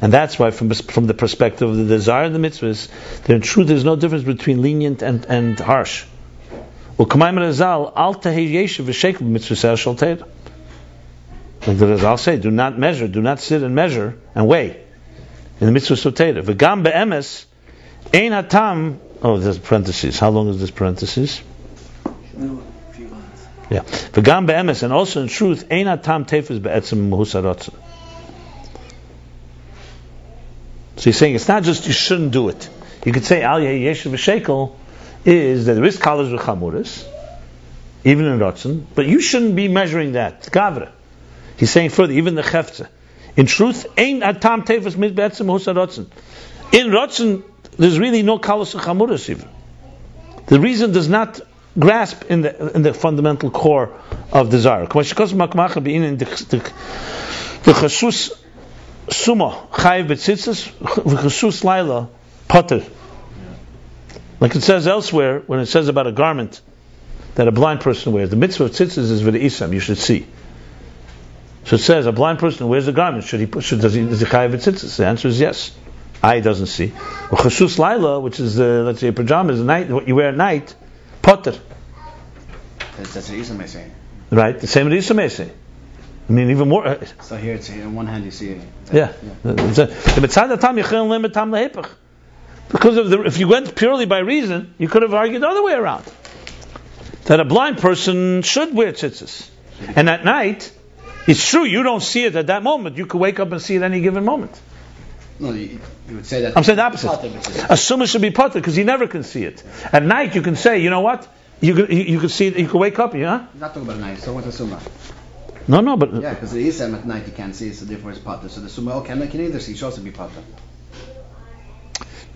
And that's why from the perspective of the desire of the mitzvahs, there in truth there's no difference between lenient and harsh. Like the Rizal say, do not measure, do not sit and measure and weigh. In the mitzvah sotera, v'gam be'emes ein hatam. Oh, there's parentheses. How long is this parentheses? No, a few lines. Yeah, v'gam be'emes, and also in truth, ein hatam tefes be'etzem muhus haratzon. So he's saying it's not just you shouldn't do it. You could say al yeshiv v'shekel is that there is kalas v'chamuras, even in ratzon, but you shouldn't be measuring that gavra. He's saying further, even the Chefza. In truth, ein atam tefes mit be'etzem muhus haratzon. In Ratzon, there's really no kalos and chamuras even. The reason does not grasp in the fundamental core of desire. Like it says elsewhere, when it says about a garment that a blind person wears, the mitzvah of tzitzis is v'de'isam, you should see. So it says, a blind person wears a garment. Does he chayav tzitzis? The answer is yes. Eye doesn't see. Chashus laila, which is let's say pajamas, night, what you wear at night, potter. That's the reason I say. Right, the same reason I say. I mean, even more. So here, it's here. On one hand, you see it. Yeah. So, because of if you went purely by reason, you could have argued the other way around. That a blind person should wear tzitzis. And at night, it's true, you don't see it at that moment. You could wake up and see it at any given moment. No, you would say that. I'm saying the opposite. A summa should be potter because you never can see it. At night, you can say, you know what? You could see it, you could wake up, yeah? I'm not talking about night, so what's a summa? No, but... Yeah, because it is at night, you can't see, so therefore it's potter. So the summa can either see, it should also be potter.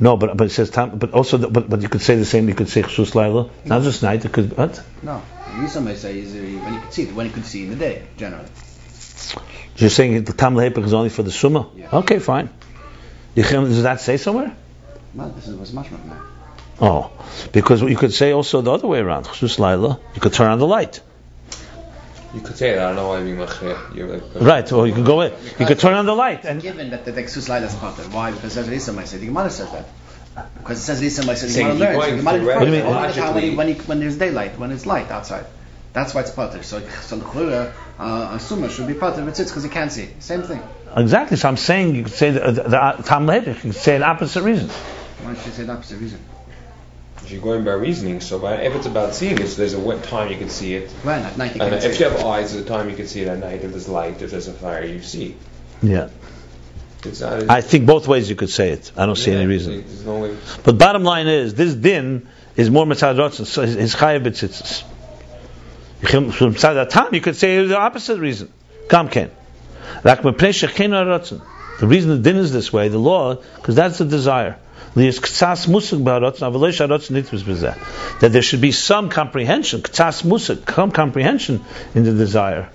No, but it says time. But also, but you could say the same. You could say Chsus Laila, not just night. It could what? No, some may say is when you could see it, when you could see in the day, generally. You're saying the Tam Lehepach is only for the Summa. Yeah. Okay, fine. Does that say somewhere? No, this was much more. Oh, because you could say also the other way around. Chsus Laila, you could turn on the light. You could say it, I don't know why we machir. Right, or you could go in. You could turn on the light. And given that the Chsus Laila is part of it. Why? Because there's Risa Maaseh. The Gemara says that. Because it says Risa Maaseh. The Gemara learns. What do you mean? When there's daylight, when it's light outside. That's why it's potter. So the Chura, Asuma should be potter, but it's because you can't see. Same thing. Exactly. So I'm saying you could say the Tam Lehepach. You could say the opposite reason. Why should you say the opposite reason? You're going by reasoning, so if it's about seeing it, so there's a time you can see it. Right, at night you can see it. If you have eyes, there's a time you can see it at night. If there's light, if there's a fire, you see. Yeah. I think both ways you could say it. I don't see any reason. No, but bottom line is, this din is more mitzad rotzen, so his chayav b'tzitzis. From time you could say the opposite reason. Kamken. The reason the din is this way, the law, because that's the desire. That there should be some comprehension, some comprehension in the desire,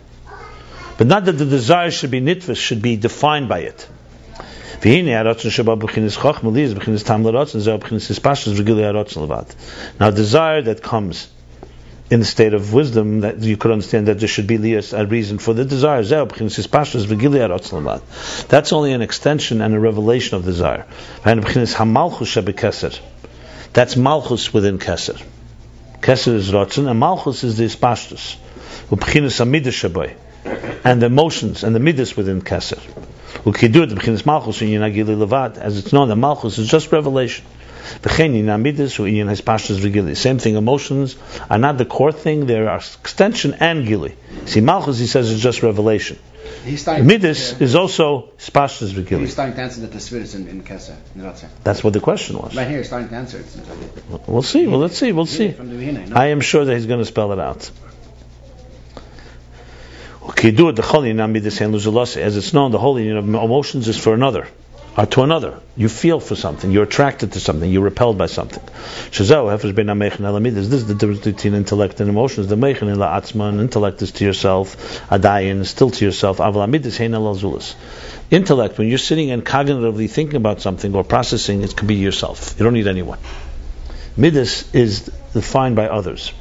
but not that the desire should be nitvis, should be defined by it. Now, desire that comes in the state of wisdom, that you could understand that there should be a reason for the desire. That's only an extension and a revelation of desire. That's Malchus within Kesser. Kesser is Ratzon, and Malchus is the Ispashtus. And the emotions and the midas within Kesser. As it's known, the Malchus is just revelation. Same thing, emotions are not the core thing, they are extension and gili. See, Malchus, he says, is just revelation. Midas is also spashtas v'gili. He's starting to answer that the spirit is in Kesser. That's what the question was. Right here, he's starting to answer it. We'll see, well, let's see, we'll see. I am sure that he's going to spell it out. As it's known, the whole union of emotions is for another. Or to another. You feel for something, you're attracted to something, you're repelled by something. This is the difference between intellect and emotions. The meichen and la'atzman, intellect is to yourself, adayin is still to yourself, aval amidus hein alazulas. Intellect, when you're sitting and cognitively thinking about something or processing, it could be yourself. You don't need anyone. Midas is defined by others.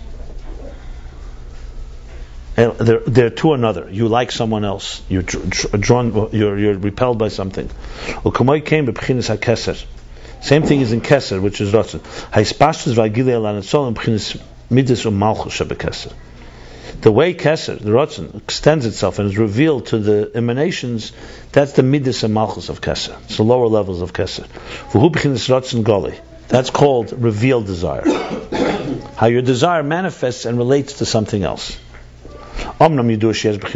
They're to another. You like someone else. You're drawn. You're repelled by something. Same thing is in Kesser, which is Ratzon. The way Kesser, the Ratzon, extends itself and is revealed to the emanations, that's the Midas and Malchus of Kesser. It's the lower levels of Kesser. That's called revealed desire. How your desire manifests and relates to something else. However, it's known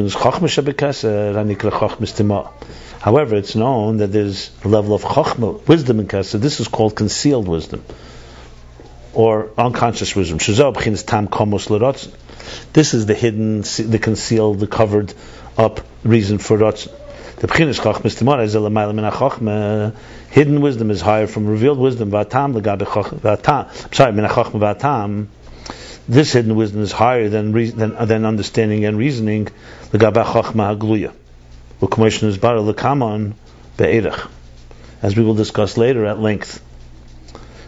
that there's a level of Chochmah, wisdom in Kesser. This is called concealed wisdom or unconscious wisdom. This is the hidden, the concealed, the covered up reason for Ratzon. Hidden wisdom is higher from revealed wisdom. This hidden wisdom is higher than understanding and reasoning. As we will discuss later at length.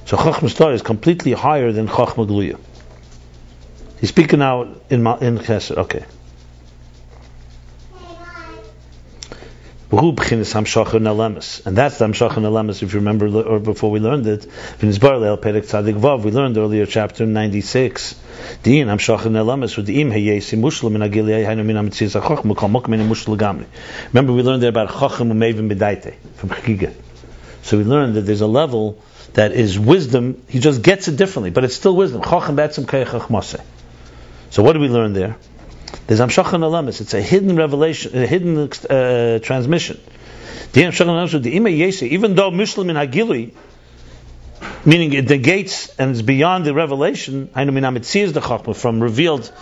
So Chochmah Torah is completely higher than Chochmah Gluya. He's speaking now in Kesser. Okay. And that's the Hamshach and Elemis, if you remember, or before we learned it. We learned earlier, chapter 96. Remember, we learned there about Chacham u'Mevim b'Daite from Chagiga. So we learned that there's a level that is wisdom. He just gets it differently, but it's still wisdom. Chacham b'Atzim k'Ei Chachmase. So what do we learn there? There's Hamshach and Elemis. It's a hidden revelation, a hidden transmission. Even though Mishlim in Hagilui, meaning it negates and it's beyond the revelation, from revealed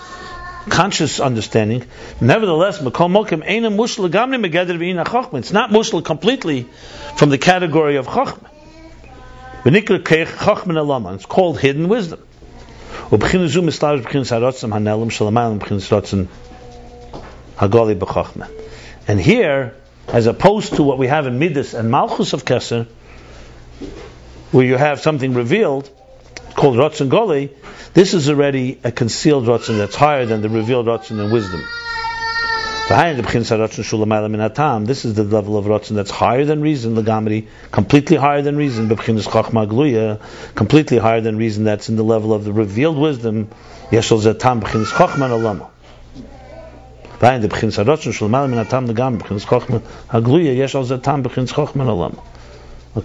conscious understanding, nevertheless, it's not Mushal completely from the category of Chachma. It's called hidden wisdom. And here, as opposed to what we have in Midas and Malchus of Kesser, where you have something revealed, called Ratzon Goli, this is already a concealed Ratzon that's higher than the revealed Ratzon in wisdom. This is the level of Ratzon that's higher than reason, Lagamri, completely higher than reason, completely higher than reason, that's in the level of the revealed wisdom, okay,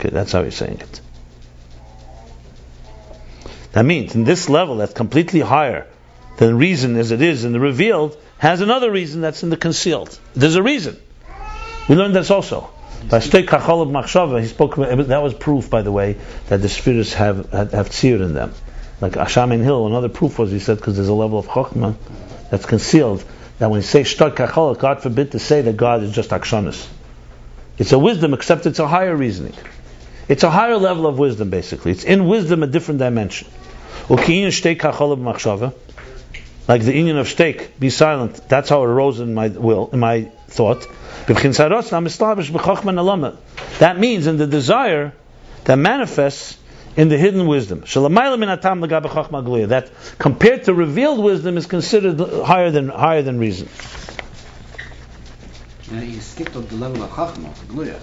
that's how he's saying it. That means, in this level that's completely higher than reason as it is in the revealed, has another reason that's in the concealed. There's a reason. We learned this also. By Shtei Kachol of Machshava, he spoke about, that was proof, by the way, that the spheres have tzir in them. Like Asham and Hill, another proof was, he said, because there's a level of Chochmah that's concealed, that when you say Shtei Kachol, God forbid to say that God is just Akshanis. It's a wisdom, except it's a higher reasoning. It's a higher level of wisdom, basically. It's in wisdom a different dimension. Ukiyin Shtei Kachol of Machshava, like the union of steak, be silent. That's how it arose in my will, in my thought. That means in the desire that manifests in the hidden wisdom. That compared to revealed wisdom is considered higher than reason. Now he skipped up the level of Chachma, Gluya.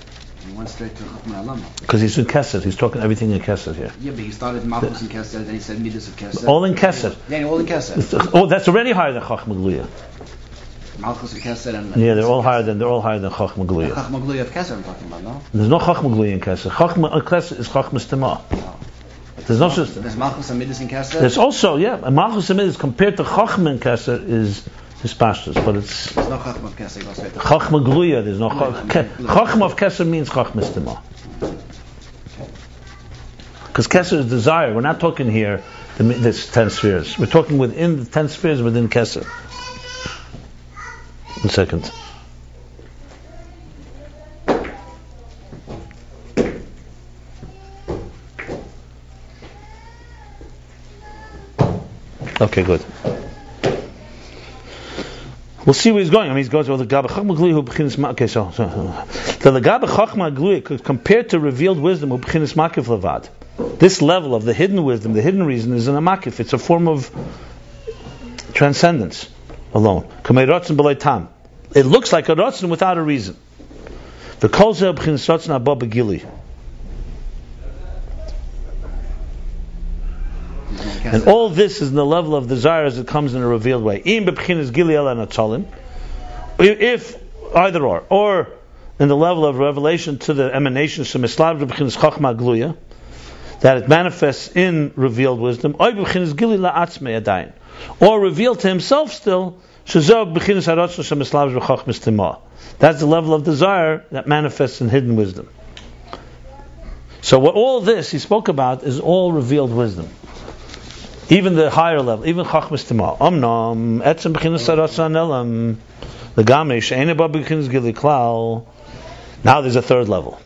He went straight to Chachma Alama. Because he's in Kesed. He's talking everything in Kesed here. Yeah, but he started Malchus in Kesed, then he said Midas of Kesed. All in Kesed. Yeah, all in Kesed. Oh, that's already higher than Chachma Gluya. Malchus and Kesed and... Yeah, they're all higher than Chachma Gluya. Chachma Gluya of Kesed I'm talking about, no? There's no Chachma Gluya in Kesed. Chachma Kesed is Chachma Stema. No. There's no system. There's Malchus and Midas in Kesed? There's also, yeah. Malchus and Midas compared to Chachma in Kesed is... His pastors, but it's... There's no Chachma of Kesser. Chachma Gluya, there's no... Chachma of Kesser means Chachma Stima. Because Kesser is desire. We're not talking here, this 10 spheres. We're talking within the 10 spheres within Kesser. One second. Okay, good. We'll see where he's going. I mean, he goes, well, the Gabe Chachma Gluya, the Gabe Chachma Gluya, compared to revealed wisdom, this level of the hidden wisdom, the hidden reason, is an amakif. It's a form of transcendence alone. It looks like a rotzen without a reason. And all this is in the level of desire as it comes in a revealed way. If either or in the level of revelation to the emanation, that it manifests in revealed wisdom, or revealed to himself still. That's the level of desire that manifests in hidden wisdom. So what all this he spoke about is all revealed wisdom. Even the higher level, even Chachmas Tima. Omnam, etzem b'chinas haratzon elam, l'gamri, she'ein ba b'chinas gilui klal. Now there's a third level.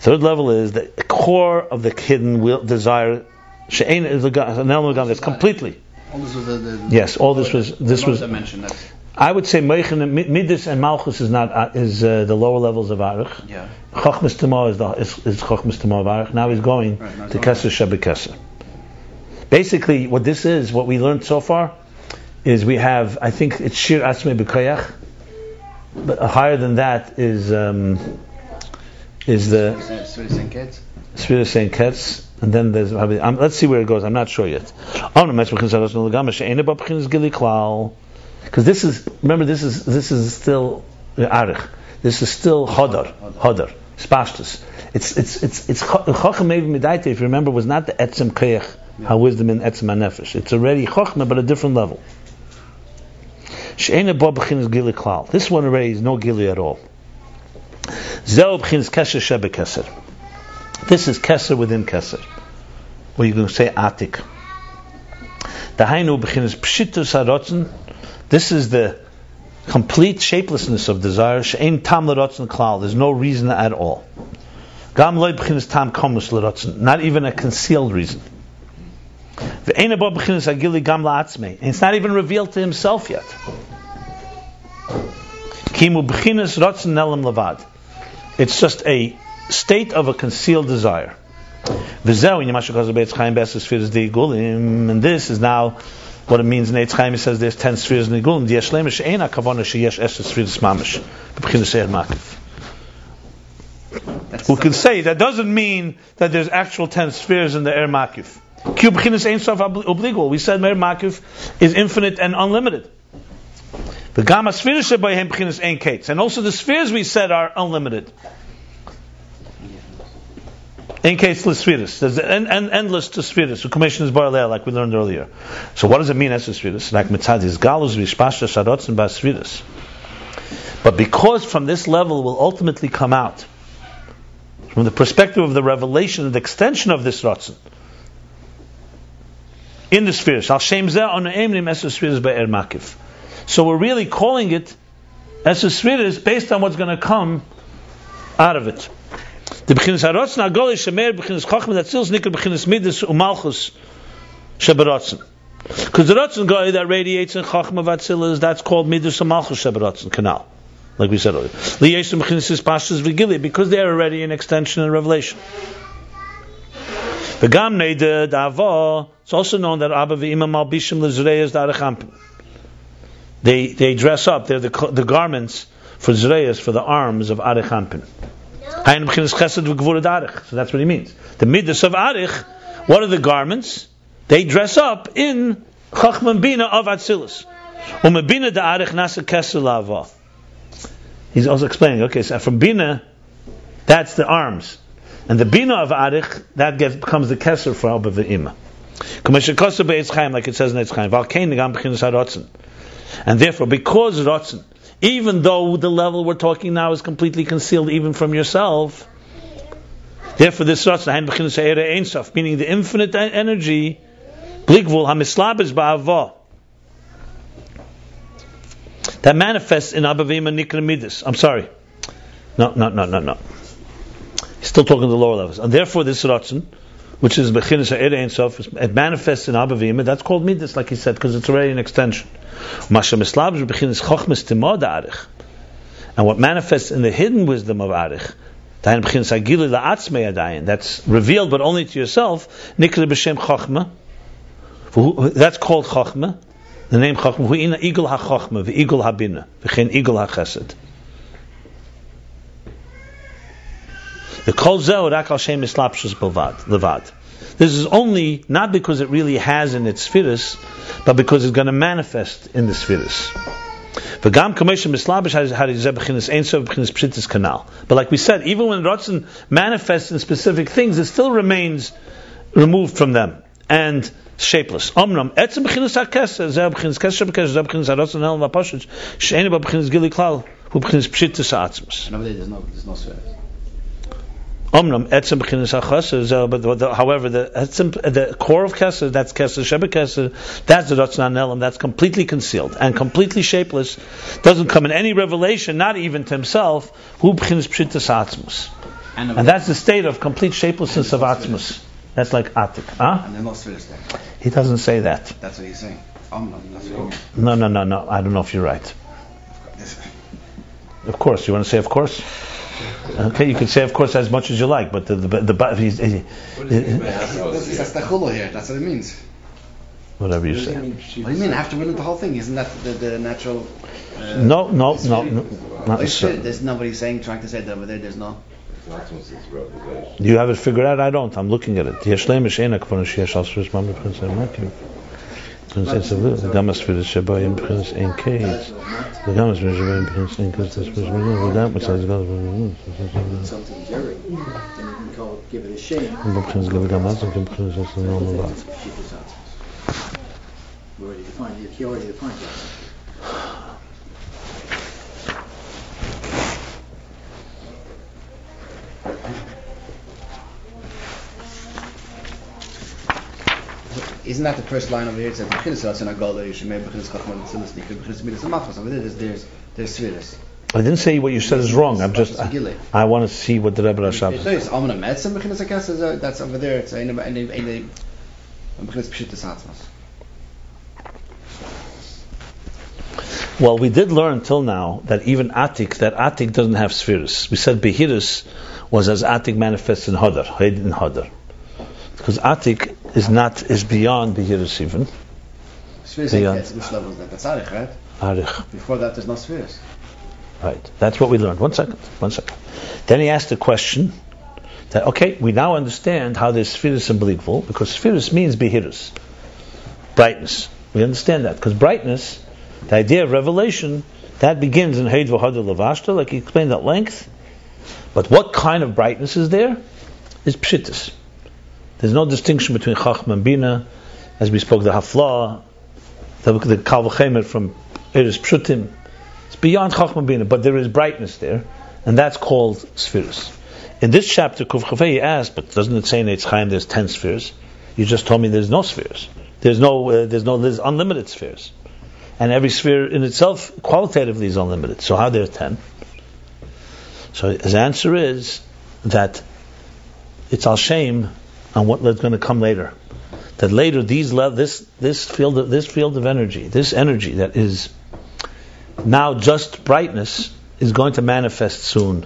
Third level is the core of the hidden will, desire. She'ein l'gamri, that's completely. All this was yes, all this was, this was. I would say Midas and Malchus is not the lower levels of Aruch. Yeah. Chachmas Tima is Chachmas Tima of Aruch. Now he's going to Kesser Shebekesser. Basically, what this is, what we learned so far, is we have, I think it's Shir Atzmei B'Koyach, But higher than that is the Sfira St. Ketz, and then there's let's see where it goes. I'm not sure yet. Because this is still arich. This is still hodar spashtus. It's chochmei v'midaita. If you remember, was not the etzem keich, our wisdom in etzem hanefesh. It's already chochmei, but a different level. This one already is no gili at all. This is keser within keser, or you can say atik. This is the complete shapelessness of desire. There's no reason at all. Not even a concealed reason. It's not even revealed to himself yet. It's just a state of a concealed desire. And this is now what it means in Eitz Chaim. It says there's 10 spheres in the Gulun. Who can say that doesn't mean that there's actual 10 spheres in the Er Makif. We said Meir Makif is infinite and unlimited. And also the spheres we said are unlimited. There's endless to spheres. The commission is barlea, like we learned earlier. So what does it mean as a spheres? But because from this level will ultimately come out, from the perspective of the revelation and the extension of this Ratzon, in the spheres. So we're really calling it as a spheres based on what's going to come out of it. Because the Ratzon Goy that radiates in Chachma Vatzilus, that's called Midus Malchus Shebaratzon Canal, like we said earlier. Because they are already an extension and revelation. It's also known that Abba v'Ima malbishim l'zreyas d'arachampim. They dress up. They're the garments for zreyas, for the arms of arachampim. So that's what he means. The midas of arich. What are the garments? They dress up in chachman bina of atzilus. Umebina da arich nasa keser lava. He's also explaining. Okay, so from bina, that's the arms. And the bina of arich, that becomes the keser for Abba v'Ima. Like it says in Eitz Chaim. And therefore, because Ratzon, even though the level we're talking now is completely concealed even from yourself, therefore this Ratzon, meaning the infinite energy, that manifests in Abba v'Ima Nikra Midas. I'm sorry. No. He's still talking the lower levels. And therefore this Ratzon, which is Bechinas Ha'er Ein Sof, it manifests in Abba v'Ima. That's called Midas, like he said, because it's already an extension. And what manifests in the hidden wisdom of Arich, that's revealed but only to yourself, that's called Chochma, the name Chochma, Igul HaChochma, Igul HaBina, Igul HaChesed. This is only not because it really has in its spheres, but because it's going to manifest in the spheres. But like we said, even when Ratzon manifests in specific things, it still remains removed from them and shapeless. However, the core of Kesser, that's Kesser Sheba Kesser, that's the Ratzon Elam, that's completely concealed and completely shapeless, doesn't come in any revelation, not even to himself. And that's the state of complete shapelessness of Atzmus. That's like Atik. Huh? He doesn't say that. That's what he's saying. No. I don't know if you're right. Of course. You want to say of course? Okay, you can say of course as much as you like, but that's the chulu here. That's what it means. Whatever you say. What do you mean? I have to win the whole thing. Isn't that the natural? No. Not there's nobody saying trying to say that over there. There's no. It's not supposed to be revelation. You have it figured out. I don't. I'm looking at it. Isn't that the first line over here? It says, there's I didn't say what you said is wrong. I'm just I want to see what the Rebbe Rashab says. That's over there. It's well, we did learn till now that even Atik, that Atik doesn't have spheres. We said Behiris was as Atik manifests in Hadar, Hayd in Hadar. Because Atik is beyond Behiris even. Spheres is which level is that? That's Arich, right? Arich. Before that there's no spheres. Right. That's what we learned. One second. Then he asked the question that okay, we now understand how there's spheres and Beligvul, because spheres means Behiris. Brightness. We understand that. Because brightness, the idea of revelation, that begins in Heid V'Hadar Lavashta, like he explained at length. But what kind of brightness is there? It's Pshittis. There's no distinction between Chachma and Bina, as we spoke, the Hafla, the Kal V'Chemer from Eres Pshutim. It's beyond Chachma and Bina, but there is brightness there, and that's called spheres. In this chapter, Kuf Chafei, he asked, but doesn't it say in Eitz Chaim there's 10 spheres? You just told me there's no spheres. There's unlimited spheres. And every sphere in itself, qualitatively, is unlimited. So how there are 10? So his answer is that it's al shame on what's going to come later. That later, this field of energy, this energy that is now just brightness, is going to manifest soon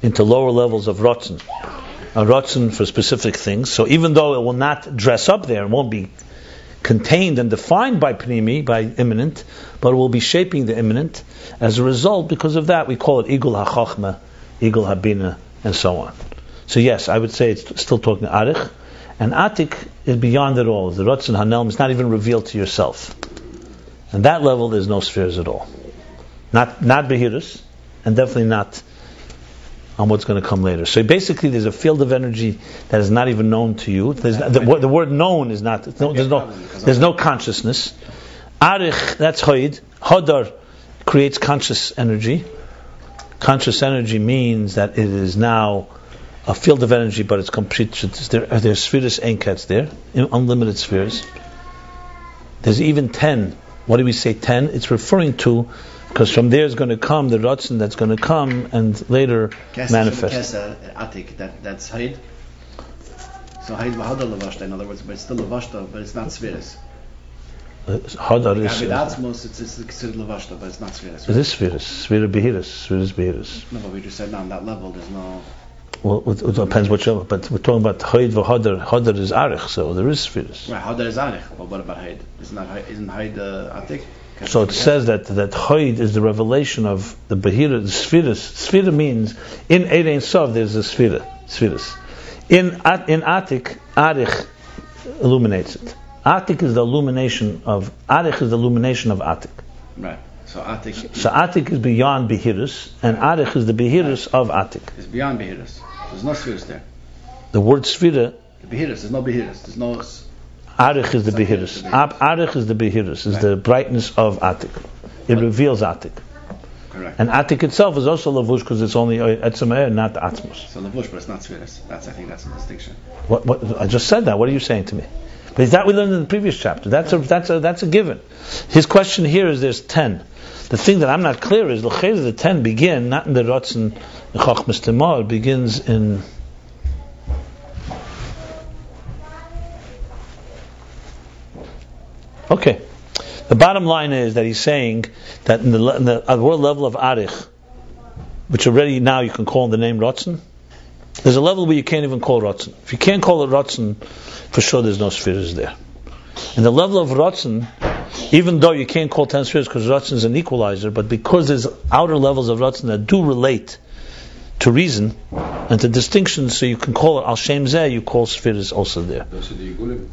into lower levels of rotzen. A rotzen for specific things. So even though it will not dress up there, it won't be contained and defined by Pnimi, by imminent, but it will be shaping the imminent. As a result, because of that, we call it Igul HaChachma, Igul HaBina, and so on. So yes, I would say it's still talking Arich, and Atik is beyond it all. The Rotz and Hanelm is not even revealed to yourself. And that level, there's no spheres at all. Not Behiris, and definitely not on what's going to come later. So basically, there's a field of energy that is not even known to you. The word known is not. There's no consciousness. Arich, that's Hoid. Hodar creates conscious energy. Conscious energy means that it is now a field of energy, but it's complete. There's spheres, enkats there, unlimited spheres. There's even 10. What do we say 10? It's referring to, because from there is going to come the Ratzon that's going to come and later manifest. Atik, that's Haid. So Haid v'Hadar Lavashta, in other words, but it's still Lavashta, but it's not Spheres. Hadar is... Avidatzmos, it's considered Lavashta, but it's not Spheres. It is Spheres. Spheres Behiris. No, but we just said now on that level there's no... Well, it depends what you... But we're talking about Haid v'Hadar. Hadar is Arich, so there is Spheres. Right, Hadar is Arich. Well, what about Haid? Isn't Haid Atik? So it says that Hoid is the revelation of the Behira, the Spheres. Sphere means, in Eid Ein Sof there's a Sphere, Spheres. In Atik, Arich illuminates it. Arich is the illumination of Atik. Right. So Atik is beyond Behiris, and Arich is the Behiris of Atik. It's beyond Behiris. There's no Spheres there. The word Sphere... Behiris, there's no Behiris. There's no... Arich is the Behiris. Arich is the Behiris. Is the brightness of Atik. It reveals Atik. Correct. And Atik itself is also Lavush, because it's only Etzemeh, not Atmos. So Lavush, but it's not Spheres. I think that's a distinction. What? I just said that. What are you saying to me? But that we learned in the previous chapter. That's a given. His question here is: there's 10. The thing that I'm not clear is the 10 begin not in the Ratzon the Chachmas Tamar. It begins in. Okay, the bottom line is that he's saying that in the world level of Arich, which already now you can call the name Ratzon, there's a level where you can't even call Ratzon. If you can't call it Ratzon, for sure there's no spheres there. And the level of Ratzon even though you can't call 10 spheres because Ratzon is an equalizer, but because there's outer levels of Ratzon that do relate to reason and to distinction, so you can call it Al Shem Zeh, you call spheres also there. That's the Igulim.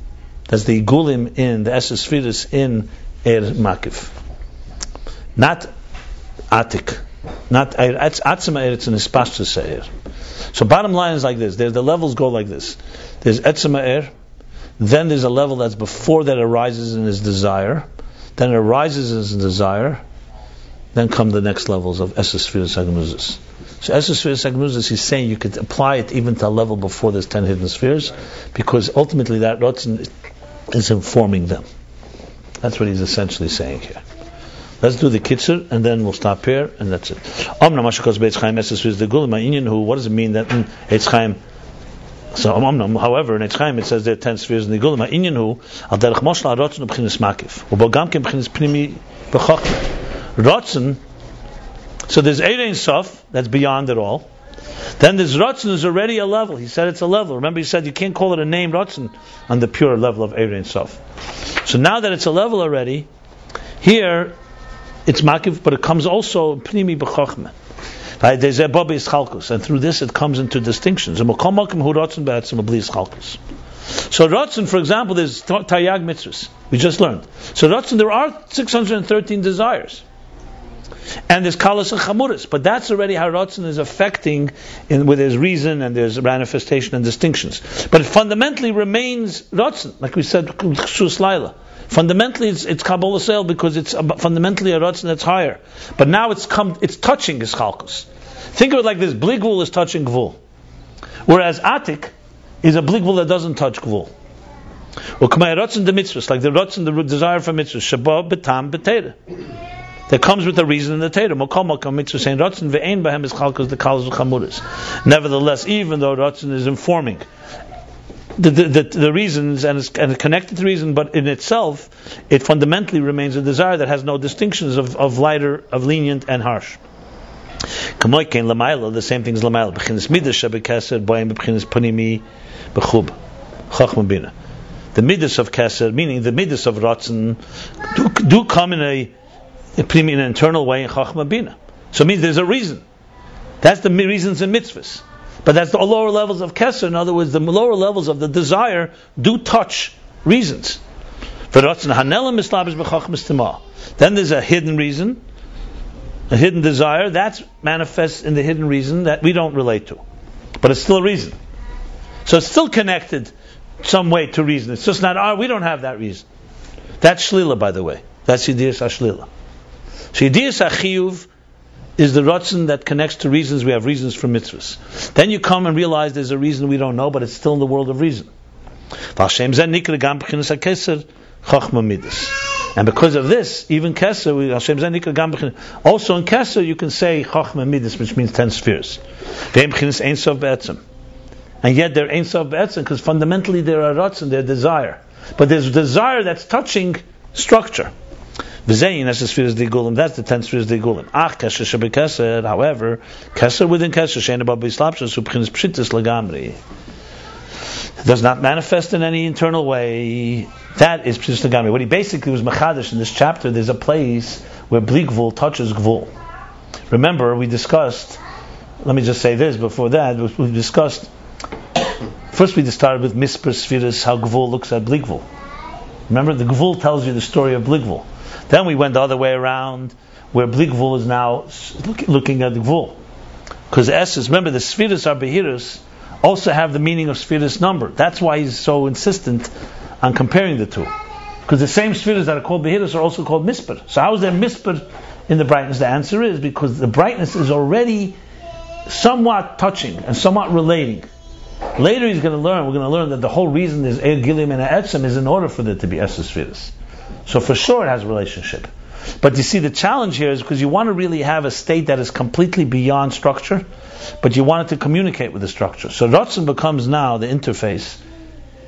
That's the Igulim in the Esser spheres in Makif. Not Atik. Not Atzma Eretz and Hispashta Seir. So bottom line is like this. The levels go like this. There's Etzma Eir, then there's a level that's before that arises in his desire, then it arises in his desire, then come the next levels of Esser Sfiras Agmuzis. So Esser Sfiras Agmuzis, he's saying you could apply it even to a level before there's 10 hidden spheres, because ultimately that Ratzon is informing them. That's what he's essentially saying here. Let's do the Kitzur, and then we'll stop here, and that's it. What does it mean that in Eitz Chaim? So, however, in Eitz Chaim it says there are 10 spheres in the Gulim. Ratzon, so there's Ein Sof, that's beyond it all. Then there's Ratzon is already a level. He said it's a level. Remember, he said you can't call it a name Ratzon on the pure level of Ein Sof. So now that it's a level already, here it's Makiv, but it comes also Pnimi B'Chochmah. And through this it comes into distinctions. So Ratzon, for example, there's Tayag Mitzvahs. We just learned. So Ratzon, there are 613 desires. And there's Kalas and Chamuris. But that's already how Ratzon is affecting with his reason, and there's manifestation and distinctions. But it fundamentally remains Ratzon, like we said, Chsus Laila. Fundamentally, it's Kabbalah Seil, because it's fundamentally a Ratzon that's higher. But now it's touching his Chalkus. Think of it like this: Bli Gvul is touching Gvul, whereas Atik is a Bli Gvul that doesn't touch Gvul. Or Kamei Ratzon de Mitzvahs, like the Ratzon, the desire for Mitzvahs, Shabbat B'Tam B'Teira, that comes with the reason and the Teira. Mokom Mokom Mitzvahs, saying Ratzon ve'ein b'hem is Chalkus the Kalas v'Chamuris. Nevertheless, even though Ratzon is informing the reasons and connected to reason, but in itself, it fundamentally remains a desire that has no distinctions of lighter, of lenient, and harsh. The same thing is Lamayla. The midas of Kesed, meaning the midas of Ratzon, do come in an internal way in Chachma Bina. So it means there's a reason. That's the reasons in mitzvahs. But that's the lower levels of Kesser. In other words, the lower levels of the desire do touch reasons. Then there's a hidden reason, a hidden desire that's manifests in the hidden reason that we don't relate to, but it's still a reason. So it's still connected some way to reason. It's just not we don't have that reason. That's Shlila, by the way. That's Yidiyas HaShlila. So Yidiyas HaChiyuv is the Ratzon that connects to reasons. We have reasons for mitzvahs. Then you come and realize there's a reason we don't know, but it's still in the world of reason. And because of this, even Kesser, also in Kesser you can say Chachma Midas, which means 10 spheres. And yet they're Ein Sof B'Etzem, because fundamentally they're a Ratzon, they're desire. But there's desire that's touching structure. That's the 10 spheres of the Igulim. However, Kesser within Kesser does not manifest in any internal way. That is Pshittis Lagamri. What he basically was Machadish in this chapter, there's a place where Bli Gvul touches Gvul. Remember, we discussed, let me just say this before that, we discussed, first we started with Mispar Spheres, how Gvul looks at Bli Gvul. Remember, the Gvul tells you the story of Bli Gvul. Then we went the other way around, where Bli Gvul is now looking at the Gvul. Because the essence, remember, the Sfiras Arbehirus also have the meaning of Sfiras number. That's why he's so insistent on comparing the two. Because the same Sfiras that are called Behirus are also called Mispar. So how is there Mispar in the brightness? The answer is because the brightness is already somewhat touching and somewhat relating. Later we're going to learn that the whole reason there's Eir Gilim and Etzem is in order for there to be Esser Sfiras. So for sure it has a relationship. But you see, the challenge here is because you want to really have a state that is completely beyond structure, but you want it to communicate with the structure. So Ratzon becomes now the interface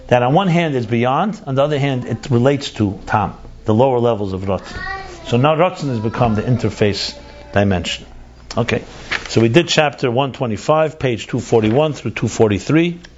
that on one hand is beyond, on the other hand it relates to Tam, the lower levels of Ratzon. So now Ratzon has become the interface dimension. Okay, so we did chapter 125, page 241 through 243.